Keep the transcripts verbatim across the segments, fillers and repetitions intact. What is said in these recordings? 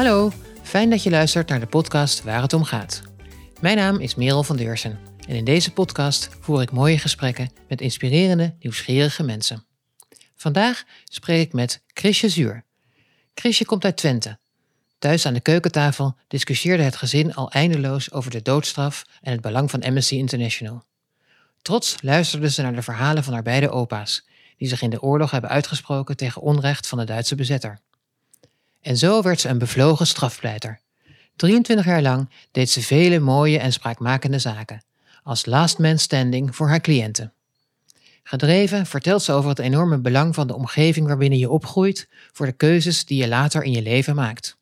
Hallo, fijn dat je luistert naar de podcast Waar het om gaat. Mijn naam is Merel van Deursen en in deze podcast voer ik mooie gesprekken met inspirerende, nieuwsgierige mensen. Vandaag spreek ik met Chrisje Zuur. Chrisje komt uit Twente. Thuis aan de keukentafel discussieerde het gezin al eindeloos over de doodstraf en het belang van Amnesty International. Trots luisterde ze naar de verhalen van haar beide opa's, die zich in de oorlog hebben uitgesproken tegen onrecht van de Duitse bezetter. En zo werd ze een bevlogen strafpleiter. drieëntwintig jaar lang deed ze vele mooie en spraakmakende zaken, als last man standing voor haar cliënten. Gedreven vertelt ze over het enorme belang van de omgeving waarbinnen je opgroeit, voor de keuzes die je later in je leven maakt.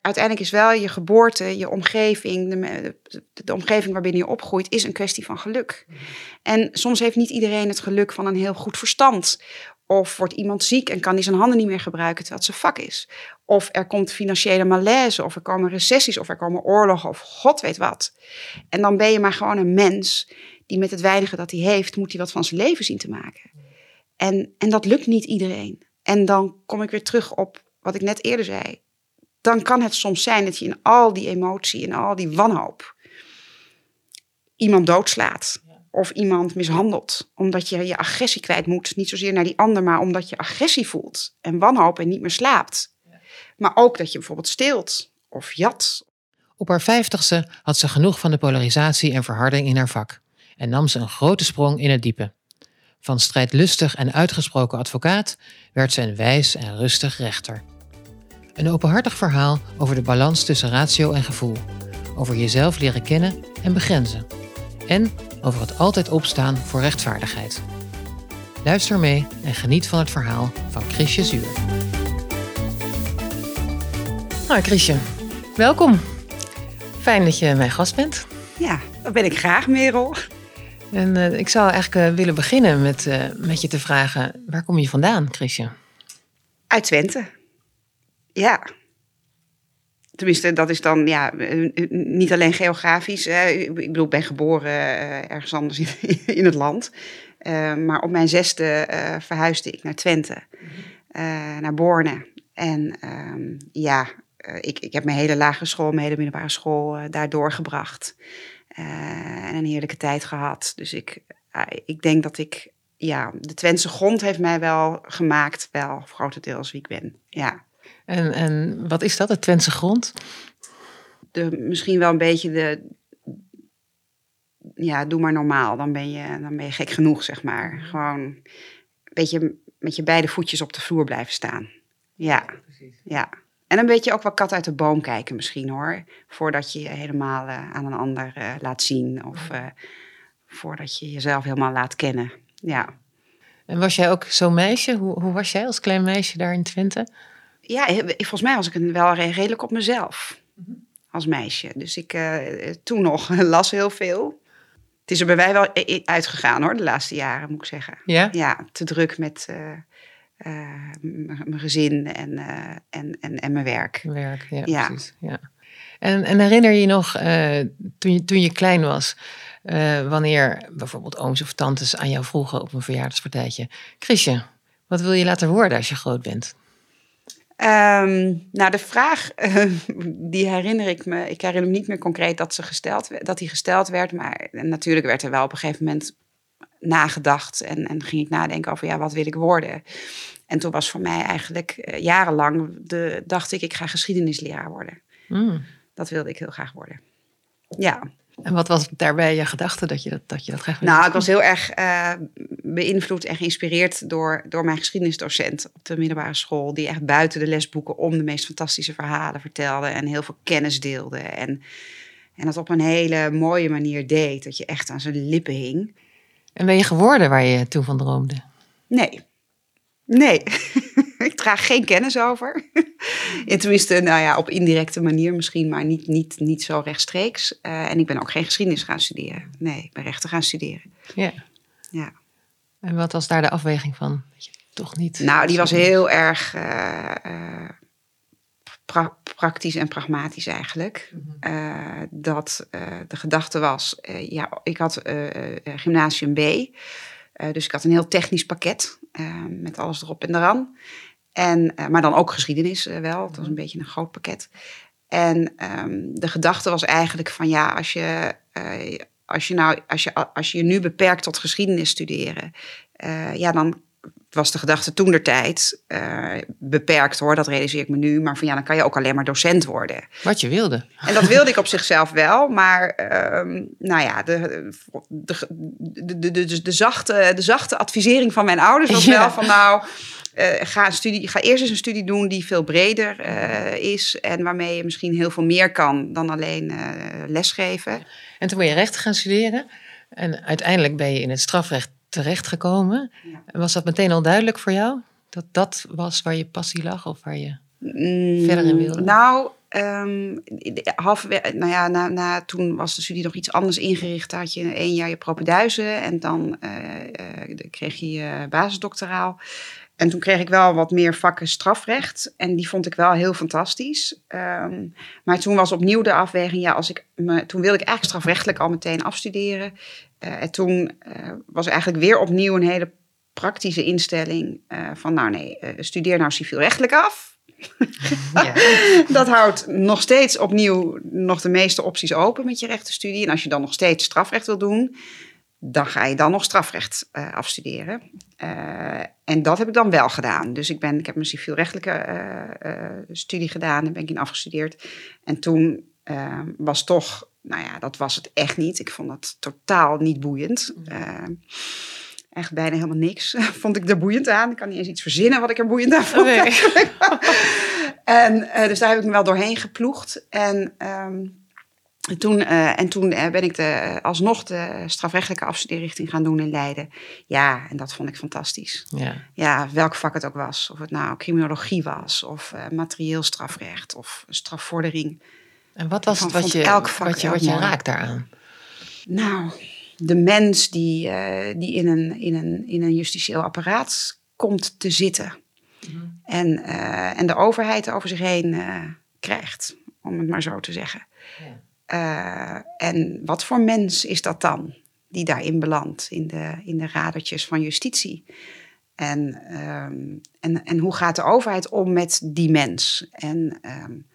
Uiteindelijk is wel je geboorte, je omgeving, de, de, de omgeving waarbinnen je opgroeit, is een kwestie van geluk. En soms heeft niet iedereen het geluk van een heel goed verstand. Of wordt iemand ziek en kan die zijn handen niet meer gebruiken terwijl het zijn vak is. Of er komt financiële malaise, of er komen recessies, of er komen oorlogen, of god weet wat. En dan ben je maar gewoon een mens die met het weinige dat hij heeft, moet hij wat van zijn leven zien te maken. En, en dat lukt niet iedereen. En dan kom ik weer terug op wat ik net eerder zei. Dan kan het soms zijn dat je in al die emotie, in al die wanhoop, iemand doodslaat. Of iemand mishandelt, omdat je je agressie kwijt moet. Niet zozeer naar die ander, maar omdat je agressie voelt en wanhoop en niet meer slaapt. Maar ook dat je bijvoorbeeld steelt of jat. Op haar vijftigste had ze genoeg van de polarisatie en verharding in haar vak. En nam ze een grote sprong in het diepe. Van strijdlustig en uitgesproken advocaat werd ze een wijs en rustig rechter. Een openhartig verhaal over de balans tussen ratio en gevoel. Over jezelf leren kennen en begrenzen. En over het altijd opstaan voor rechtvaardigheid. Luister mee en geniet van het verhaal van Chrisje Zuur. Nou, Chrisje, welkom. Fijn dat je mijn gast bent. Ja, dat ben ik graag, Merel. En uh, ik zou eigenlijk uh, willen beginnen met, uh, met je te vragen, waar kom je vandaan, Chrisje? Uit Twente. Ja. Tenminste, dat is dan ja, niet alleen geografisch. Ik bedoel, ik ben geboren ergens anders in het land. Maar op mijn zesde verhuisde ik naar Twente, naar Borne. En ja, ik, ik heb mijn hele lagere school, mijn hele middelbare school daar doorgebracht. En een heerlijke tijd gehad. Dus ik, ik denk dat ik, ja, de Twentse grond heeft mij wel gemaakt, wel grotendeels wie ik ben, ja. En, en wat is dat, de Twentse grond? De, misschien wel een beetje de... Ja, doe maar normaal, dan ben je, dan ben je gek genoeg, zeg maar. Gewoon een beetje met je beide voetjes op de vloer blijven staan. Ja, ja, precies. Ja. En een beetje ook wel kat uit de boom kijken misschien, hoor. Voordat je je helemaal uh, aan een ander uh, laat zien. Of uh, voordat je jezelf helemaal laat kennen, ja. En was jij ook zo'n meisje? Hoe, hoe was jij als klein meisje daar in Twente? Ja, volgens mij was ik wel redelijk op mezelf als meisje. Dus ik uh, toen nog las heel veel. Het is er bij mij wel uitgegaan, hoor, de laatste jaren, moet ik zeggen. Ja? Ja, te druk met uh, uh, mijn gezin en, uh, en, en, en mijn werk. Werk, ja, ja. Precies. Ja. En, en herinner je je nog, uh, toen, je, toen je klein was... Uh, wanneer bijvoorbeeld ooms of tantes aan jou vroegen op een verjaardagspartijtje... Chrisje, wat wil je laten worden als je groot bent? Um, nou, de vraag, uh, die herinner ik me... Ik herinner me niet meer concreet dat, ze gesteld, dat die gesteld werd... maar natuurlijk werd er wel op een gegeven moment nagedacht... en, en ging ik nadenken over, ja, wat wil ik worden? En toen was voor mij eigenlijk uh, jarenlang... De, dacht ik, ik ga geschiedenisleraar worden. Mm. Dat wilde ik heel graag worden. Ja. En wat was daarbij je gedachte dat je dat, dat, je dat graag wilde? Nou, ik was heel erg uh, beïnvloed en geïnspireerd door, door mijn geschiedenisdocent op de middelbare school. Die echt buiten de lesboeken om de meest fantastische verhalen vertelde. En heel veel kennis deelde. En, en dat op een hele mooie manier deed. Dat je echt aan zijn lippen hing. En ben je geworden waar je toen van droomde? Nee. Nee. Ik draag geen kennis over. Ja, tenminste, nou ja, op indirecte manier misschien, maar niet, niet, niet zo rechtstreeks. Uh, en ik ben ook geen geschiedenis gaan studeren. Nee, ik ben rechten gaan studeren. Ja. Ja. En wat was daar de afweging van? Dat je toch niet... Nou, die was heel erg uh, uh, pra- praktisch en pragmatisch eigenlijk. Mm-hmm. Uh, dat uh, de gedachte was, uh, ja, ik had uh, uh, gymnasium B... Uh, dus ik had een heel technisch pakket uh, met alles erop en eraan. En, maar dan ook geschiedenis wel. Het was een beetje een groot pakket. En um, de gedachte was eigenlijk van ja, als je, uh, als, je nou, als, je, als je je nu beperkt tot geschiedenis studeren, uh, ja dan was de gedachte toen der tijd uh, beperkt hoor, dat realiseer ik me nu, maar van ja, dan kan je ook alleen maar docent worden. Wat je wilde. En dat wilde ik op zichzelf wel, maar um, nou ja, de, de, de, de, de, de, zachte, de zachte advisering van mijn ouders was ja. wel van nou... Uh, ga, een studie, ga eerst eens een studie doen die veel breder uh, is en waarmee je misschien heel veel meer kan dan alleen uh, lesgeven. En toen ben je rechten gaan studeren en uiteindelijk ben je in het strafrecht terechtgekomen. Ja. Was dat meteen al duidelijk voor jou? Dat dat was waar je passie lag of waar je mm, verder in wilde? Nou, um, half, nou ja, na, na, toen was de studie nog iets anders ingericht. Daar had je één jaar je propeduizen en dan uh, uh, kreeg je je basisdoctoraal. En toen kreeg ik wel wat meer vakken strafrecht. En die vond ik wel heel fantastisch. Um, maar toen was opnieuw de afweging... Ja, als ik me, toen wilde ik eigenlijk strafrechtelijk al meteen afstuderen. Uh, en toen uh, was eigenlijk weer opnieuw een hele praktische instelling... Uh, van nou nee, uh, studeer nou civielrechtelijk af. Ja. Dat houdt nog steeds opnieuw nog de meeste opties open met je rechtenstudie. En als je dan nog steeds strafrecht wil doen... dan ga je dan nog strafrecht uh, afstuderen. Uh, en dat heb ik dan wel gedaan. Dus ik, ben, ik heb mijn civielrechtelijke uh, uh, studie gedaan. Daar ben ik in afgestudeerd. En toen uh, was toch... Nou ja, dat was het echt niet. Ik vond dat totaal niet boeiend. Uh, echt bijna helemaal niks vond ik er boeiend aan. Ik kan niet eens iets verzinnen wat ik er boeiend aan vond. Nee. en, uh, dus daar heb ik me wel doorheen geploegd. En... Um, En toen, uh, en toen uh, ben ik de, alsnog de strafrechtelijke afstudeerrichting gaan doen in Leiden. Ja, en dat vond ik fantastisch. Ja, ja welk vak het ook was. Of het nou criminologie was, of uh, materieel strafrecht, of strafvordering. En wat was het wat je, elk vak wat je, wat je raakt daaraan? Nou, de mens die, uh, die in, een, in, een, in een justitieel apparaat komt te zitten. Mm-hmm. En, uh, en de overheid over zich heen uh, krijgt, om het maar zo te zeggen. Ja. Uh, en wat voor mens is dat dan die daarin belandt in de, in de radertjes van justitie? En, um, en, en hoe gaat de overheid om met die mens? En, um,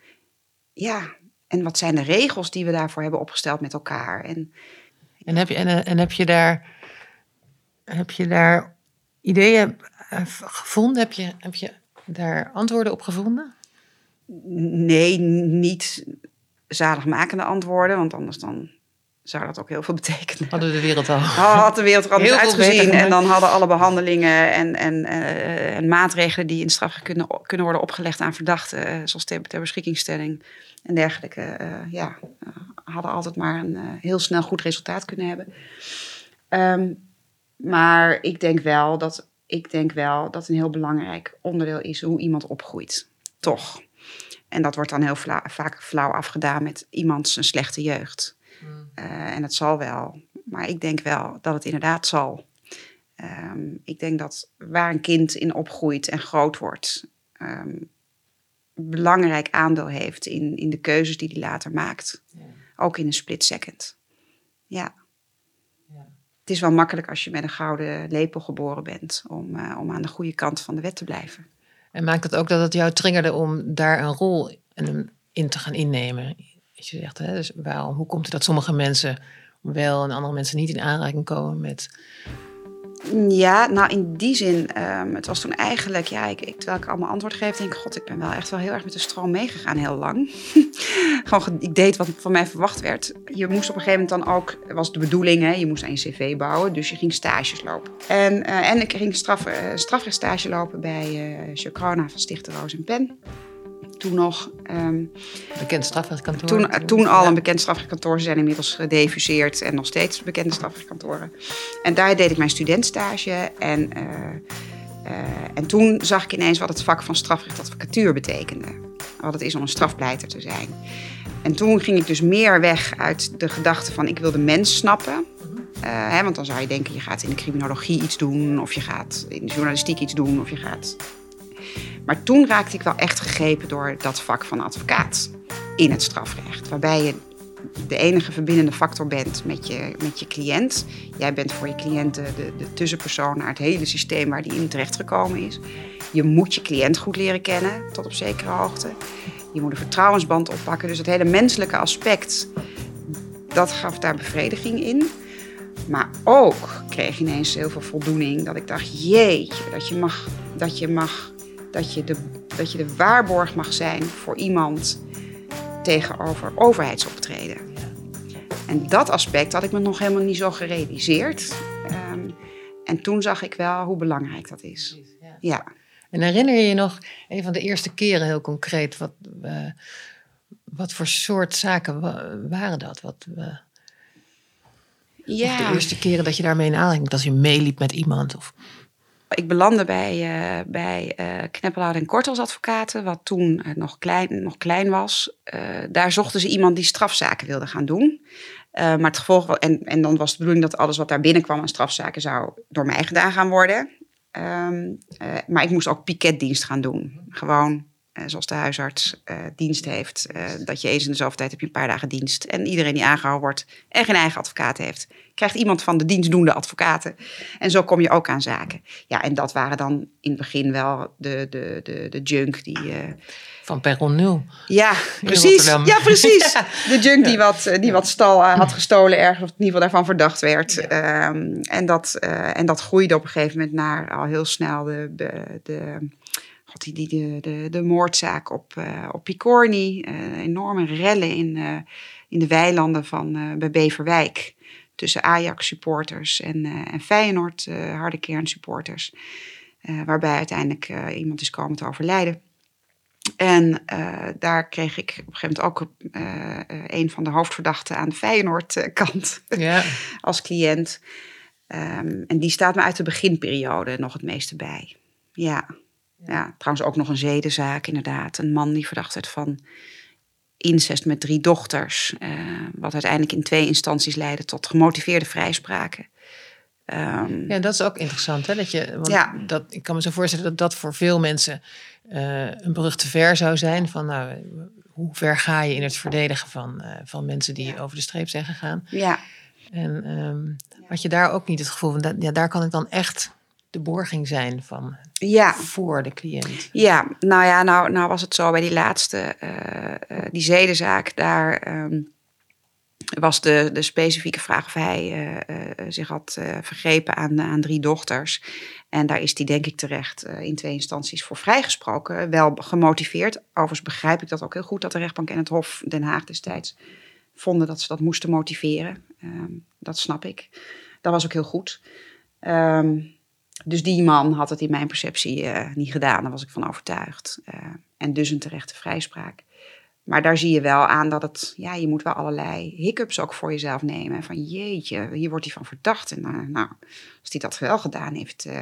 ja, en wat zijn de regels die we daarvoor hebben opgesteld met elkaar? En, en, heb, je, en, en heb, je daar, heb je daar ideeën gevonden? Heb je, heb je daar antwoorden op gevonden? Nee, niet... zaligmakende antwoorden, want anders dan zou dat ook heel veel betekenen. Hadden de wereld al. Had de wereld er anders uitgezien. En dan hadden alle behandelingen en, en, uh, en maatregelen die in strafrecht kunnen, kunnen worden opgelegd aan verdachten, uh, zoals ter, ter beschikkingstelling en dergelijke, uh, ja, uh, hadden altijd maar een uh, heel snel goed resultaat kunnen hebben. Um, maar ik denk wel dat ik denk wel dat een heel belangrijk onderdeel is hoe iemand opgroeit. Toch. En dat wordt dan heel fla- vaak flauw afgedaan met iemand zijn slechte jeugd. Mm. Uh, en het zal wel. Maar ik denk wel dat het inderdaad zal. Um, ik denk dat waar een kind in opgroeit en groot wordt... Um, belangrijk aandeel heeft in, in de keuzes die hij later maakt. Yeah. Ook in een split second. Ja. Yeah. Het is wel makkelijk als je met een gouden lepel geboren bent... om, uh, om aan de goede kant van de wet te blijven. En maakt het ook dat het jou triggerde om daar een rol in te gaan innemen? Je zegt, hè, dus waarom, hoe komt het dat sommige mensen wel en andere mensen niet in aanraking komen met... Ja, nou in die zin, um, het was toen eigenlijk, ja, ik, ik, terwijl ik allemaal antwoord geef, denk ik, god, ik ben wel echt wel heel erg met de stroom meegegaan, heel lang. Gewoon, ik deed wat van mij verwacht werd. Je moest op een gegeven moment dan ook, was de bedoeling, hè, je moest aan je cv bouwen, dus je ging stages lopen. En, uh, en ik ging straf, uh, strafrechtstage lopen bij uh, Chocrona van Stichter Roos en Pen. Toen nog... Um, bekend strafrechtkantoor. Toen, toen al een bekend strafrechtkantoor. Ze zijn inmiddels gedefuseerd en nog steeds bekende strafrechtkantoren. En daar deed ik mijn studentstage. En, uh, uh, en toen zag ik ineens wat het vak van strafrechtadvocatuur betekende. Wat het is om een strafpleiter te zijn. En toen ging ik dus meer weg uit de gedachte van ik wil de mens snappen. Uh, hè, want dan zou je denken je gaat in de criminologie iets doen. Of je gaat in de journalistiek iets doen. Of je gaat... Maar toen raakte ik wel echt gegrepen door dat vak van advocaat in het strafrecht. Waarbij je de enige verbindende factor bent met je, met je cliënt. Jij bent voor je cliënt de, de tussenpersoon naar het hele systeem waar die in terecht gekomen is. Je moet je cliënt goed leren kennen, tot op zekere hoogte. Je moet een vertrouwensband oppakken. Dus het hele menselijke aspect, dat gaf daar bevrediging in. Maar ook kreeg ik ineens heel veel voldoening. Dat ik dacht, jeetje, dat je, mag, dat je, mag, dat je, de, dat je de waarborg mag zijn voor iemand tegenover overheidsoptreden. En dat aspect had ik me nog helemaal niet zo gerealiseerd. Um, en toen zag ik wel hoe belangrijk dat is. Ja. En herinner je je nog een van de eerste keren heel concreet? Wat, uh, wat voor soort zaken wa- waren dat? Wat... Uh... Ja. Of de eerste keren dat je daarmee in aanraking, dat je meeliep met iemand? Of... Ik belandde bij, uh, bij uh, Kneppelhout en Korthals advocaten, wat toen uh, nog, klein, nog klein was. Uh, daar zochten ze iemand die strafzaken wilde gaan doen. Uh, maar het gevolg, en, en dan was de bedoeling dat alles wat daar binnenkwam aan strafzaken zou door mij gedaan gaan worden. Um, uh, maar ik moest ook piketdienst gaan doen. Gewoon uh, zoals de huisarts uh, dienst heeft. Uh, dat je eens in de zoveel tijd heb je een paar dagen dienst. En iedereen die aangehouden wordt en geen eigen advocaat heeft, krijgt iemand van de dienstdoende advocaten. En zo kom je ook aan zaken. Ja, en dat waren dan in het begin wel de, de, de, de junk die... Uh, van Perron Nul. Ja, precies. Ja, precies. Ja. De junk die wat, die wat stal uh, had gestolen ergens, of in ieder geval daarvan verdacht werd. Ja. Um, en, dat, uh, en dat groeide op een gegeven moment naar al heel snel de... de, de God, die, die, de, de moordzaak op, uh, op Picorni. Uh, enorme rellen in, uh, in de weilanden van, uh, bij Beverwijk. Tussen Ajax-supporters en, uh, en Feyenoord, uh, harde kernsupporters. Uh, waarbij uiteindelijk uh, iemand is komen te overlijden. En uh, daar kreeg ik op een gegeven moment ook uh, uh, een van de hoofdverdachten aan de Feyenoord-kant yeah. als cliënt. Um, en die staat me uit de beginperiode nog het meeste bij. Ja. Ja. Ja, trouwens ook nog een zedenzaak inderdaad. Een man die verdacht werd van incest met drie dochters. Uh, wat uiteindelijk in twee instanties leidde tot gemotiveerde vrijspraken. Um, ja, dat is ook interessant. Hè? Dat je, want ja. dat, ik kan me zo voorstellen dat dat voor veel mensen uh, een brug te ver zou zijn. Van, nou, hoe ver ga je in het verdedigen van, uh, van mensen die ja. over de streep zijn gegaan? Ja. En um, had je daar ook niet het gevoel van, dat, ja, daar kan ik dan echt de borging zijn van ja. voor de cliënt. Ja, nou ja, nou, nou was het zo bij die laatste, uh, uh, die zedenzaak, daar um, was de, de specifieke vraag of hij uh, uh, zich had uh, vergrepen aan, aan drie dochters. En daar is die denk ik terecht uh, in twee instanties voor vrijgesproken, wel gemotiveerd. Overigens begrijp ik dat ook heel goed, dat de rechtbank en het Hof Den Haag destijds vonden dat ze dat moesten motiveren. Um, dat snap ik. Dat was ook heel goed. Um, Dus die man had het in mijn perceptie uh, niet gedaan. Daar was ik van overtuigd. Uh, en dus een terechte vrijspraak. Maar daar zie je wel aan dat het... Ja, je moet wel allerlei hiccups ook voor jezelf nemen. Van jeetje, hier wordt hij van verdacht. En uh, nou, als hij dat wel gedaan heeft... Uh,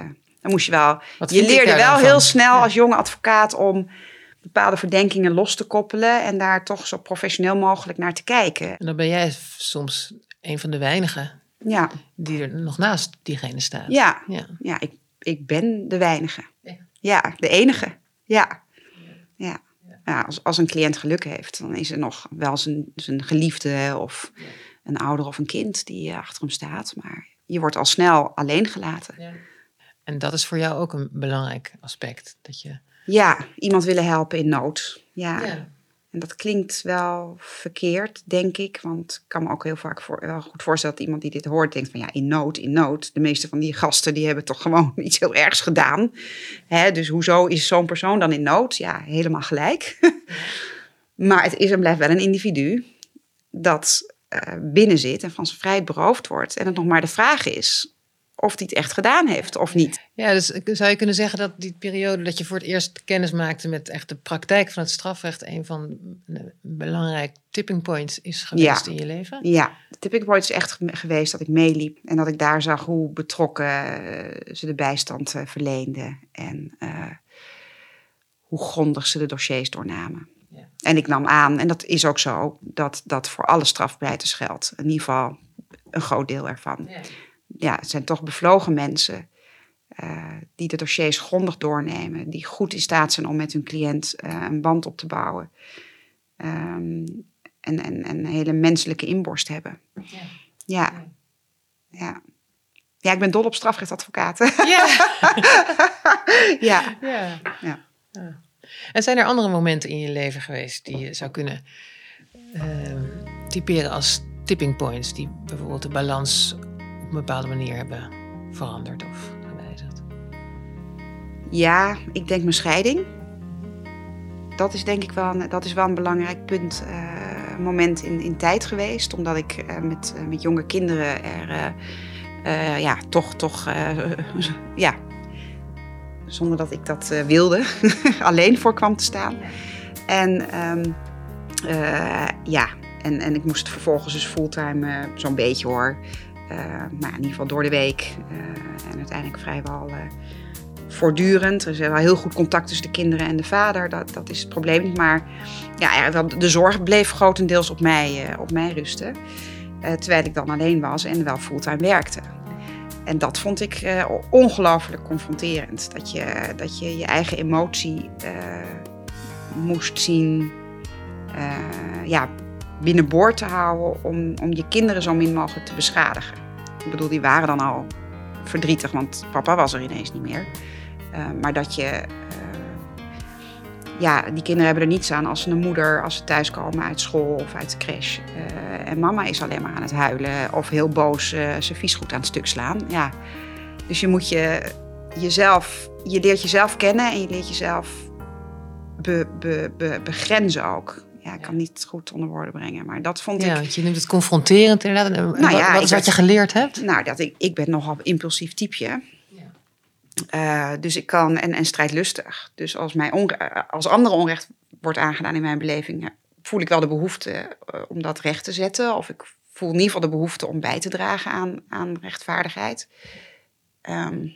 dan moest je wel... Wat je leerde wel heel van? snel ja. als jonge advocaat om bepaalde verdenkingen los te koppelen. En daar toch zo professioneel mogelijk naar te kijken. En dan ben jij soms een van de weinigen... Ja. Die er nog naast diegene staat. Ja, ja. ja ik, ik ben de weinige. Ja, ja de enige. Ja. Ja. Ja, als, als een cliënt geluk heeft, dan is er nog wel zijn, zijn geliefde of ja. een ouder of een kind die achter hem staat. Maar je wordt al snel alleen gelaten. Ja. En dat is voor jou ook een belangrijk aspect? Dat je... Ja, iemand willen helpen in nood. Ja. ja. En dat klinkt wel verkeerd, denk ik. Want ik kan me ook heel vaak voor, wel goed voorstellen dat iemand die dit hoort denkt van ja, in nood, in nood. De meeste van die gasten die hebben toch gewoon iets heel ergs gedaan. Hè, dus hoezo is zo'n persoon dan in nood? Ja, helemaal gelijk. Maar het is en blijft wel een individu dat uh, binnen zit en van zijn vrijheid beroofd wordt. En het nog maar de vraag is of die het echt gedaan heeft of niet. Ja, dus zou je kunnen zeggen dat die periode dat je voor het eerst kennis maakte met echt de praktijk van het strafrecht een van de belangrijke tipping points is geweest ja. in je leven? Ja, de tipping point is echt geweest dat ik meeliep en dat ik daar zag hoe betrokken ze de bijstand verleenden en uh, hoe grondig ze de dossiers doornamen. Ja. En ik nam aan, en dat is ook zo, dat dat voor alle strafpleiters geldt. In ieder geval een groot deel ervan. Ja. Ja, het zijn toch bevlogen mensen uh, die de dossiers grondig doornemen. Die goed in staat zijn om met hun cliënt uh, een band op te bouwen. Um, en, en, en een hele menselijke inborst hebben. Ja. Ja. Ja. Ja, ik ben dol op strafrechtadvocaten. Ja. ja. Ja. Ja. Ja. En zijn er andere momenten in je leven geweest die je zou kunnen uh, typeren als tipping points, die bijvoorbeeld de balans op een bepaalde manier hebben veranderd of gewijzigd? Ja, ik denk mijn scheiding. Dat is denk ik wel een, dat is wel een belangrijk punt, uh, moment in, in tijd geweest. Omdat ik uh, met, uh, met jonge kinderen er uh, uh, ja, toch, toch, uh, ja, zonder dat ik dat uh, wilde, alleen voor kwam te staan. En um, uh, ja, en, en ik moest vervolgens dus fulltime, uh, zo'n beetje hoor, uh, maar in ieder geval door de week uh, en uiteindelijk vrijwel... Uh, voortdurend. Er is wel heel goed contact tussen de kinderen en de vader. Dat, dat is het probleem niet. Maar ja, de zorg bleef grotendeels op mij, op mij rusten. Uh, terwijl ik dan alleen was en wel fulltime werkte. En dat vond ik uh, ongelooflijk confronterend. Dat je, dat je je eigen emotie uh, moest zien uh, ja, binnenboord te houden... Om, om je kinderen zo min mogelijk te beschadigen. Ik bedoel, die waren dan al verdrietig, want papa was er ineens niet meer. Uh, maar dat je... Uh, ja, die kinderen hebben er niets aan als ze een moeder... als ze thuiskomen uit school of uit de crash. Uh, en mama is alleen maar aan het huilen... of heel boos uh, zijn viesgoed aan het stuk slaan. Ja. Dus je moet je jezelf... Je leert jezelf kennen en je leert jezelf be, be, be, begrenzen ook. Ja, ik kan het niet goed onder woorden brengen, maar dat vond ja, ik... Ja, want je noemt het confronterend inderdaad. En nou, wat, ja, wat is wat je geleerd hebt? Nou, dat ik, ik ben nogal impulsief typeje. Uh, dus ik kan, en, en strijdlustig. Dus als, mij onre- als anderen onrecht wordt aangedaan in mijn beleving... voel ik wel de behoefte uh, om dat recht te zetten. Of ik voel in ieder geval de behoefte om bij te dragen aan, aan rechtvaardigheid. Um,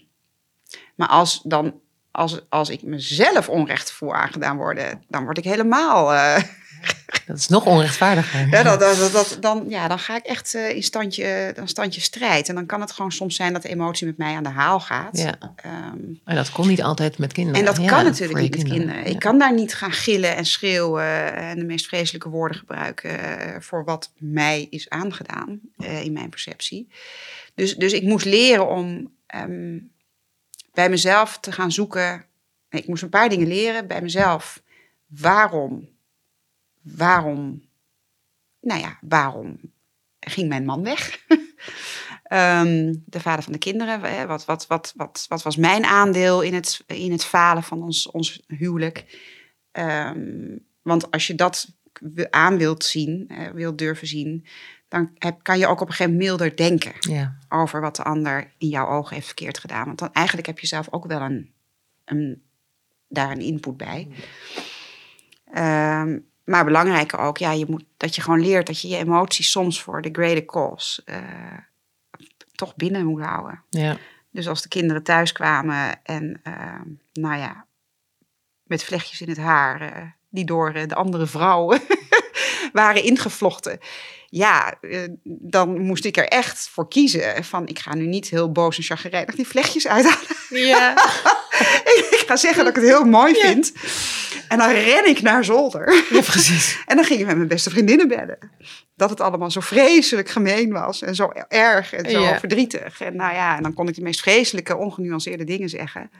maar als, dan, als, als ik mezelf onrecht voel aangedaan worden... dan word ik helemaal... Uh, dat is nog onrechtvaardiger. Ja, dat, dat, dat, dan, ja, dan ga ik echt uh, in standje, dan standje strijd. En dan kan het gewoon soms zijn dat de emotie met mij aan de haal gaat. Ja. Um, en dat kon niet altijd met kinderen. En dat ja, kan natuurlijk niet kinderen. met kinderen. Ja. Ik kan daar niet gaan gillen en schreeuwen... en de meest vreselijke woorden gebruiken... Uh, voor wat mij is aangedaan uh, in mijn perceptie. Dus, dus ik moest leren om um, bij mezelf te gaan zoeken... Ik moest een paar dingen leren bij mezelf. Waarom... Waarom, nou ja, waarom ging mijn man weg? um, de vader van de kinderen. Wat, wat, wat, wat, wat was mijn aandeel in het, in het falen van ons, ons huwelijk? Um, want als je dat aan wilt zien, wilt durven zien... dan heb, kan je ook op een gegeven moment milder denken... Ja. Over wat de ander in jouw ogen heeft verkeerd gedaan. Want dan eigenlijk heb je zelf ook wel een, een, daar een input bij. Um, Maar belangrijker ook, ja, je moet, dat je gewoon leert... dat je je emoties soms voor de greater cause... Uh, toch binnen moet houden. Ja. Dus als de kinderen thuis kwamen... en uh, nou ja, met vlechtjes in het haar... Uh, die door uh, de andere vrouwen waren ingevlochten... ja, uh, dan moest ik er echt voor kiezen... van ik ga nu niet heel boos en chagrijnig die vlechtjes uithalen. Ja. Ik ga zeggen dat ik het heel mooi vind... Ja. En dan ren ik naar zolder. Ja, precies. En dan ging ik met mijn beste vriendinnen bellen. Dat het allemaal zo vreselijk gemeen was. En zo erg en zo ja. verdrietig. En nou ja, en dan kon ik de meest vreselijke, ongenuanceerde dingen zeggen.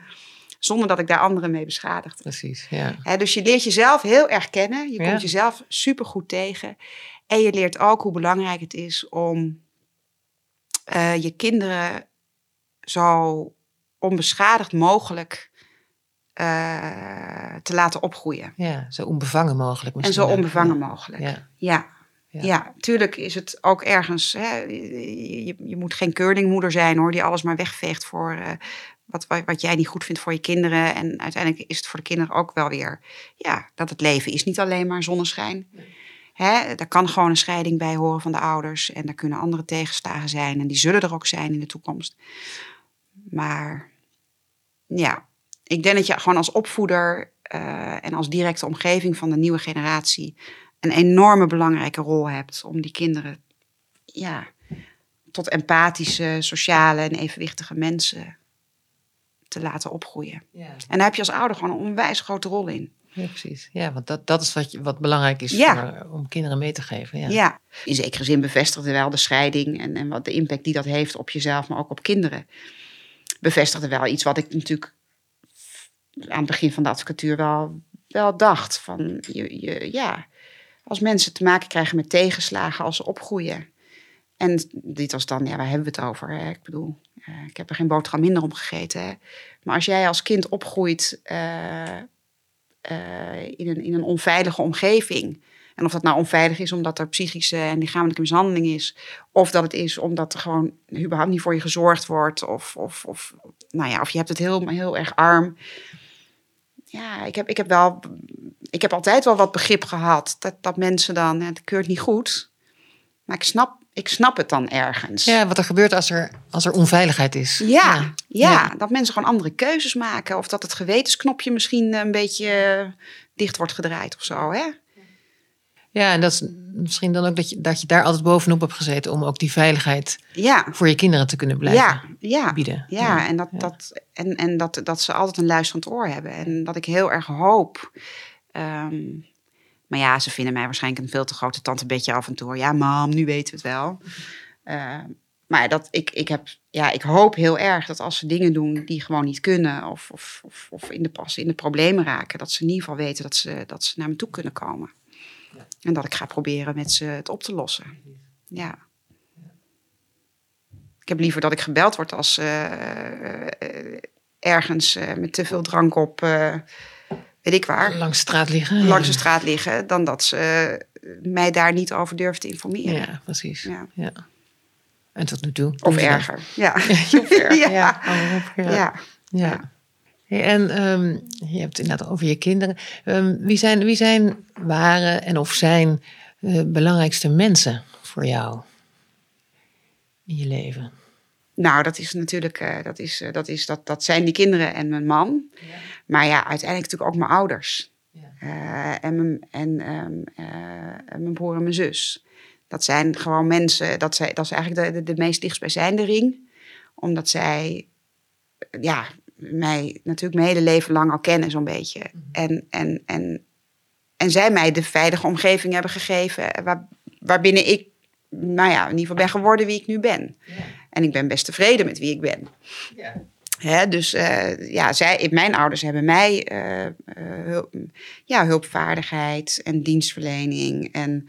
Zonder dat ik daar anderen mee beschadigde. Precies, ja. He, dus je leert jezelf heel erg kennen. Je komt ja. jezelf supergoed tegen. En je leert ook hoe belangrijk het is om uh, je kinderen zo onbeschadigd mogelijk... Uh, te laten opgroeien. Ja, zo onbevangen mogelijk. En zo onbevangen ja. mogelijk. Ja. Ja. Ja. ja, tuurlijk is het ook ergens... Hè, je, je moet geen keurlingmoeder zijn hoor... die alles maar wegveegt voor uh, wat, wat, wat jij niet goed vindt voor je kinderen. En uiteindelijk is het voor de kinderen ook wel weer... ja, dat het leven is niet alleen maar zonneschijn. Hè, daar kan gewoon een scheiding bij horen van de ouders... en daar kunnen andere tegenslagen zijn... en die zullen er ook zijn in de toekomst. Maar ja... Ik denk dat je gewoon als opvoeder uh, en als directe omgeving van de nieuwe generatie... een enorme belangrijke rol hebt om die kinderen ja, tot empathische, sociale en evenwichtige mensen te laten opgroeien. Ja. En daar heb je als ouder gewoon een onwijs grote rol in. Ja, precies. Ja, want dat, dat is wat, je, wat belangrijk is ja. voor, om kinderen mee te geven. Ja, ja. In zekere zin bevestigde wel de scheiding en, en wat de impact die dat heeft op jezelf, maar ook op kinderen. Bevestigde wel iets wat ik natuurlijk... aan het begin van de advocatuur wel, wel dacht. Van, je, je, ja, als mensen te maken krijgen met tegenslagen als ze opgroeien. En dit was dan, ja, waar hebben we het over? Hè? Ik bedoel, uh, ik heb er geen boterham minder om gegeten. Hè? Maar als jij als kind opgroeit uh, uh, in, een, in een onveilige omgeving... En of dat nou onveilig is omdat er psychische en lichamelijke mishandeling is. Of dat het is omdat er gewoon überhaupt niet voor je gezorgd wordt. Of, of, of, nou ja, of je hebt het heel, heel erg arm. Ja, ik heb, ik heb wel, ik heb altijd wel wat begrip gehad. Dat, dat mensen dan, het keurt niet goed. Maar ik snap, ik snap het dan ergens. Ja, wat er gebeurt als er, als er onveiligheid is. Ja, ja, ja, ja, dat mensen gewoon andere keuzes maken. Of dat het gewetensknopje misschien een beetje dicht wordt gedraaid of zo, hè? Ja, en dat is misschien dan ook dat je, dat je daar altijd bovenop hebt gezeten... om ook die veiligheid ja. voor je kinderen te kunnen blijven ja, ja, bieden. Ja, ja, en, dat, ja. Dat, en, en dat, dat ze altijd een luisterend oor hebben. En dat ik heel erg hoop... Um, maar ja, ze vinden mij waarschijnlijk een veel te grote tantebedje af en toe. Ja, mam, nu weten we het wel. Uh, maar dat ik, ik, heb, ja, ik hoop heel erg dat als ze dingen doen die gewoon niet kunnen... of, of, of, of in, de, als ze in de problemen raken... dat ze in ieder geval weten dat ze, dat ze naar me toe kunnen komen. En dat ik ga proberen met ze het op te lossen. Ja. Ik heb liever dat ik gebeld word als uh, uh, ergens uh, met te veel drank op, uh, weet ik waar. Langs de straat liggen. Langs de straat liggen, dan dat ze uh, mij daar niet over durven te informeren. Ja, precies. Ja. Ja. En tot nu toe. Of erger. Ja. Ja. Ja. En um, je hebt het inderdaad over je kinderen. Um, wie, zijn, wie zijn, waren en of zijn de belangrijkste mensen voor jou in je leven? Nou, dat is natuurlijk, uh, dat, is, uh, dat, is, dat, dat zijn die kinderen en mijn man. Ja. Maar ja, uiteindelijk natuurlijk ook mijn ouders. Ja. Uh, en, mijn, en um, uh, mijn broer en mijn zus. Dat zijn gewoon mensen, dat, zij, dat is eigenlijk de, de, de meest dichtstbijzijnde ring. Omdat zij, ja... mij natuurlijk mijn hele leven lang al kennen zo'n beetje. Mm-hmm. En, en, en, en zij mij de veilige omgeving hebben gegeven... Waar, waarbinnen ik, nou ja, in ieder geval ben geworden wie ik nu ben. Yeah. En ik ben best tevreden met wie ik ben. Yeah. Hè, dus uh, ja, zij, mijn ouders hebben mij uh, uh, hulp, ja, hulpvaardigheid en dienstverlening... en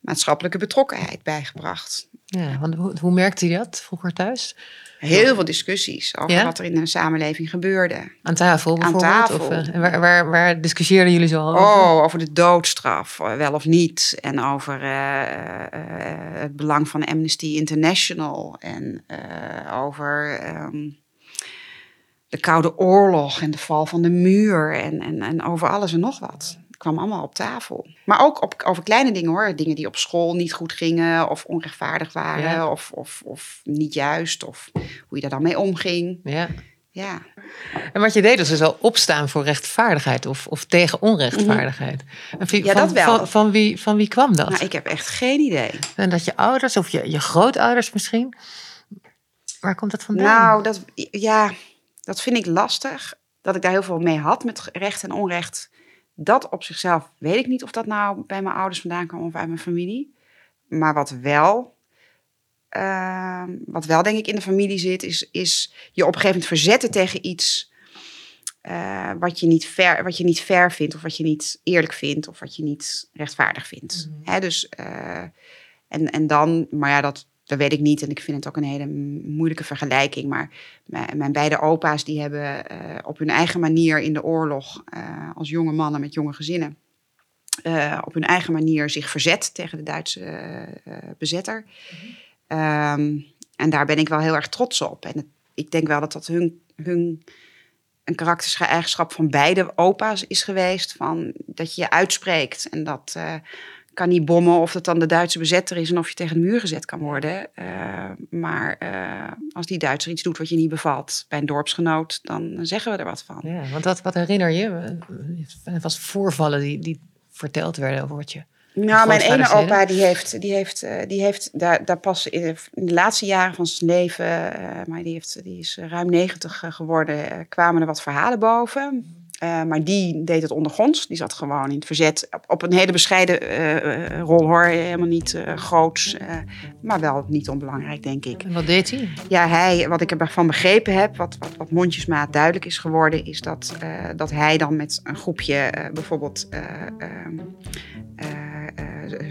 maatschappelijke betrokkenheid bijgebracht. Ja, want hoe, hoe merkte je dat vroeger thuis? Heel veel discussies over ja? wat er in de samenleving gebeurde. Aan tafel bijvoorbeeld? Aan tafel. Of, uh, waar, waar, waar discussieerden jullie zo over? Oh, over de doodstraf, wel of niet. En over uh, uh, het belang van Amnesty International. En uh, over um, de Koude Oorlog en de val van de muur. En, en, en over alles en nog wat. Het kwam allemaal op tafel. Maar ook op, over kleine dingen hoor. Dingen die op school niet goed gingen of onrechtvaardig waren. Ja. Of, of, of niet juist. Of hoe je daar dan mee omging. Ja. Ja. En wat je deed was dus al opstaan voor rechtvaardigheid. Of, of tegen onrechtvaardigheid. En van, ja, dat wel. Van, van, van, wie, van wie kwam dat? Nou, ik heb echt geen idee. En dat je ouders of je, je grootouders misschien. Waar komt dat vandaan? Nou, dat, ja, dat vind ik lastig. Dat ik daar heel veel mee had met recht en onrecht... Dat op zichzelf weet ik niet of dat nou bij mijn ouders vandaan kwam of uit mijn familie. Maar wat wel, uh, wat wel denk ik in de familie zit, is, is je op een gegeven moment verzetten tegen iets uh, wat je niet fair, wat je niet fair vindt of wat je niet eerlijk vindt of wat je niet rechtvaardig vindt. Mm-hmm. Hè, dus, uh, en, en dan, maar ja, dat, dat weet ik niet en ik vind het ook een hele moeilijke vergelijking. Maar mijn, mijn beide opa's die hebben uh, op hun eigen manier in de oorlog... Uh, als jonge mannen met jonge gezinnen... Uh, op hun eigen manier zich verzet tegen de Duitse uh, bezetter. Mm-hmm. Um, en daar ben ik wel heel erg trots op. En het, ik denk wel dat dat hun, hun een karaktereigenschap van beide opa's is geweest. Van, dat je je uitspreekt en dat... Uh, kan niet bommen of dat dan de Duitse bezetter is... en of je tegen de muur gezet kan worden. Uh, maar uh, als die Duitser iets doet wat je niet bevalt... bij een dorpsgenoot, dan zeggen we er wat van. Ja, want wat, wat herinner je? Het was voorvallen die, die verteld werden over wat je... Nou, mijn ene opa, die heeft, die heeft, die heeft daar, daar pas in de laatste jaren van zijn leven... Uh, maar die, heeft, die is ruim negentig geworden, uh, kwamen er wat verhalen boven... Uh, maar die deed het ondergronds. Die zat gewoon in het verzet. Op, op een hele bescheiden uh, rol hoor. Helemaal niet uh, groots. Uh, maar wel niet onbelangrijk, denk ik. En wat deed hij? Ja, hij, wat ik ervan begrepen heb, wat, wat, wat mondjesmaat duidelijk is geworden, is dat, uh, dat hij dan met een groepje uh, bijvoorbeeld... Uh, um, uh,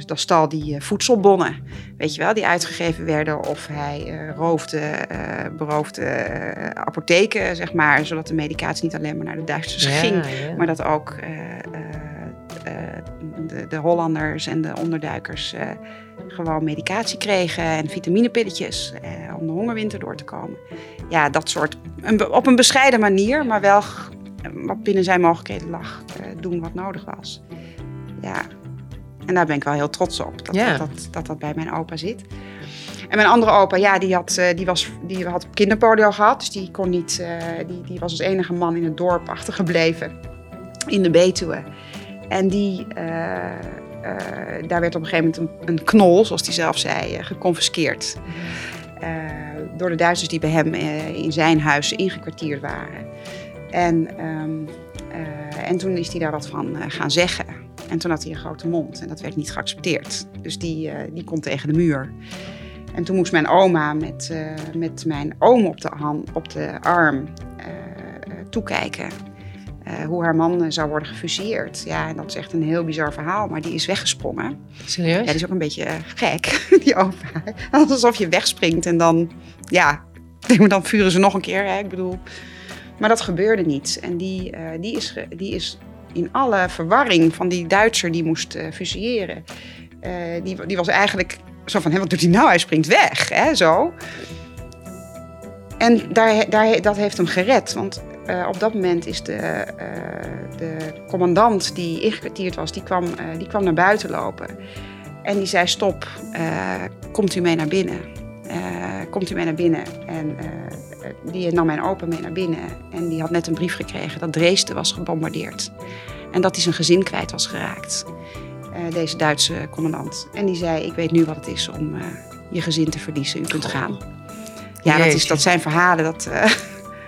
dan stal die voedselbonnen, weet je wel, die uitgegeven werden. Of hij uh, roofde, uh, beroofde uh, apotheken, zeg maar. Zodat de medicatie niet alleen maar naar de Duitsers ja, ging. Ja. Maar dat ook uh, uh, de, de Hollanders en de onderduikers uh, gewoon medicatie kregen. En vitaminepilletjes uh, om de hongerwinter door te komen. Ja, dat soort, een, op een bescheiden manier, maar wel wat binnen zijn mogelijkheden lag. Uh, doen wat nodig was. Ja. En daar ben ik wel heel trots op, dat, yeah. dat, dat, dat dat bij mijn opa zit. En mijn andere opa, ja, die had, die was, die had kinderpolio gehad. Dus die, kon niet, uh, die, die was als enige man in het dorp achtergebleven, in de Betuwe. En die, uh, uh, daar werd op een gegeven moment een, een knol, zoals hij zelf zei, uh, geconfiskeerd. Uh, door de Duitsers die bij hem uh, in zijn huis ingekwartierd waren. En, um, uh, en toen is hij daar wat van uh, gaan zeggen. En toen had hij een grote mond en dat werd niet geaccepteerd. Dus die, uh, die kon tegen de muur. En toen moest mijn oma met, uh, met mijn oom op de, hand, op de arm uh, uh, toekijken. Uh, hoe haar man uh, zou worden gefusilleerd. Ja, en dat is echt een heel bizar verhaal, maar die is weggesprongen. Serieus? Ja, die is ook een beetje uh, gek, die oma. Alsof je wegspringt en dan, ja, dan vuren ze nog een keer. Hè? Ik bedoel, maar dat gebeurde niet. En die, uh, die is... Die is in alle verwarring van die Duitser die moest uh, fusilleren. Uh, die, die was eigenlijk zo van, hé, wat doet hij nou? Hij springt weg, hè, zo. En daar, daar, dat heeft hem gered. Want uh, op dat moment is de, uh, de commandant die ingekwartierd was, die kwam, uh, die kwam naar buiten lopen. En die zei, stop, uh, komt u mee naar binnen. Uh, komt u mee naar binnen. En... Uh, Die nam mijn opa mee naar binnen en die had net een brief gekregen dat Dresden was gebombardeerd. En dat hij zijn gezin kwijt was geraakt, deze Duitse commandant. En die zei, ik weet nu wat het is om je gezin te verliezen, u kunt gaan. Ja, dat, is, dat zijn verhalen, dat, uh,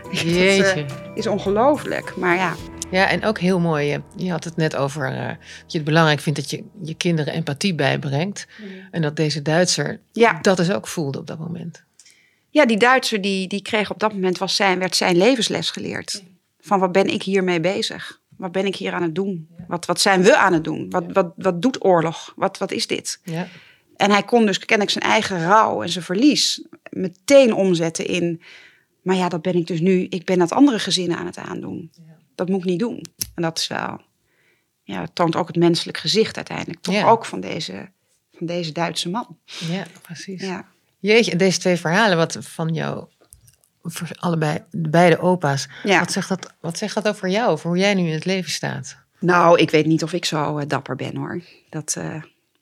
dat uh, is ongelooflijk, maar ja. Ja, en ook heel mooi, je, je had het net over uh, dat je het belangrijk vindt dat je je kinderen empathie bijbrengt. Mm. En dat deze Duitser ja. dat dus ook voelde op dat moment. Ja, die Duitser die, die kreeg op dat moment, was zijn, werd zijn levensles geleerd. Van wat ben ik hiermee bezig? Wat ben ik hier aan het doen? Wat, wat zijn we aan het doen? Wat, wat, wat doet oorlog? Wat, wat is dit? Ja. En hij kon dus kennelijk zijn eigen rouw en zijn verlies meteen omzetten in... Maar ja, dat ben ik dus nu. Ik ben dat andere gezinnen aan het aandoen. Dat moet ik niet doen. En dat is wel... Ja, dat toont ook het menselijk gezicht uiteindelijk. Toch ja. ook van deze, van deze Duitse man. Ja, precies. Ja. Jeetje, deze twee verhalen wat van jou, voor allebei, beide opa's. Ja. Wat, zegt dat, wat zegt dat over jou, over hoe jij nu in het leven staat? Nou, ik weet niet of ik zo uh, dapper ben hoor. Dat, uh,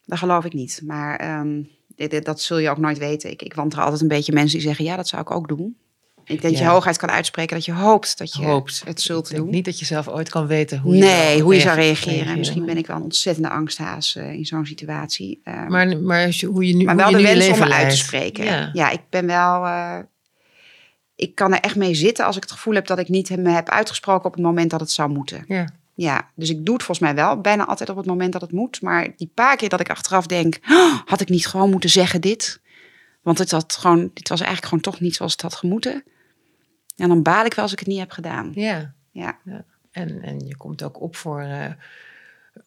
dat geloof ik niet. Maar um, dit, dit, dat zul je ook nooit weten. Ik, ik wanter altijd een beetje mensen die zeggen, ja, dat zou ik ook doen. Ik denk dat ja. je hooguit kan uitspreken dat je hoopt dat je hoopt. het zult ik doen. Niet dat je zelf ooit kan weten hoe je, nee, hoe je zou reageren. reageren. Misschien ben ik wel een ontzettende angsthaas uh, in zo'n situatie. Um, maar, maar als je, hoe je nu Maar wel de wens om me uit te spreken. Ja. ja, ik ben wel... Uh, ik kan er echt mee zitten als ik het gevoel heb dat ik niet me heb uitgesproken op het moment dat het zou moeten. Ja. ja. Dus ik doe het volgens mij wel bijna altijd op het moment dat het moet. Maar die paar keer dat ik achteraf denk, oh, had ik niet gewoon moeten zeggen dit? Want het, had gewoon, het was eigenlijk gewoon toch niet zoals het had gemoeten. En dan baal ik wel als ik het niet heb gedaan. Ja. ja. ja. En, en je komt ook op voor, uh,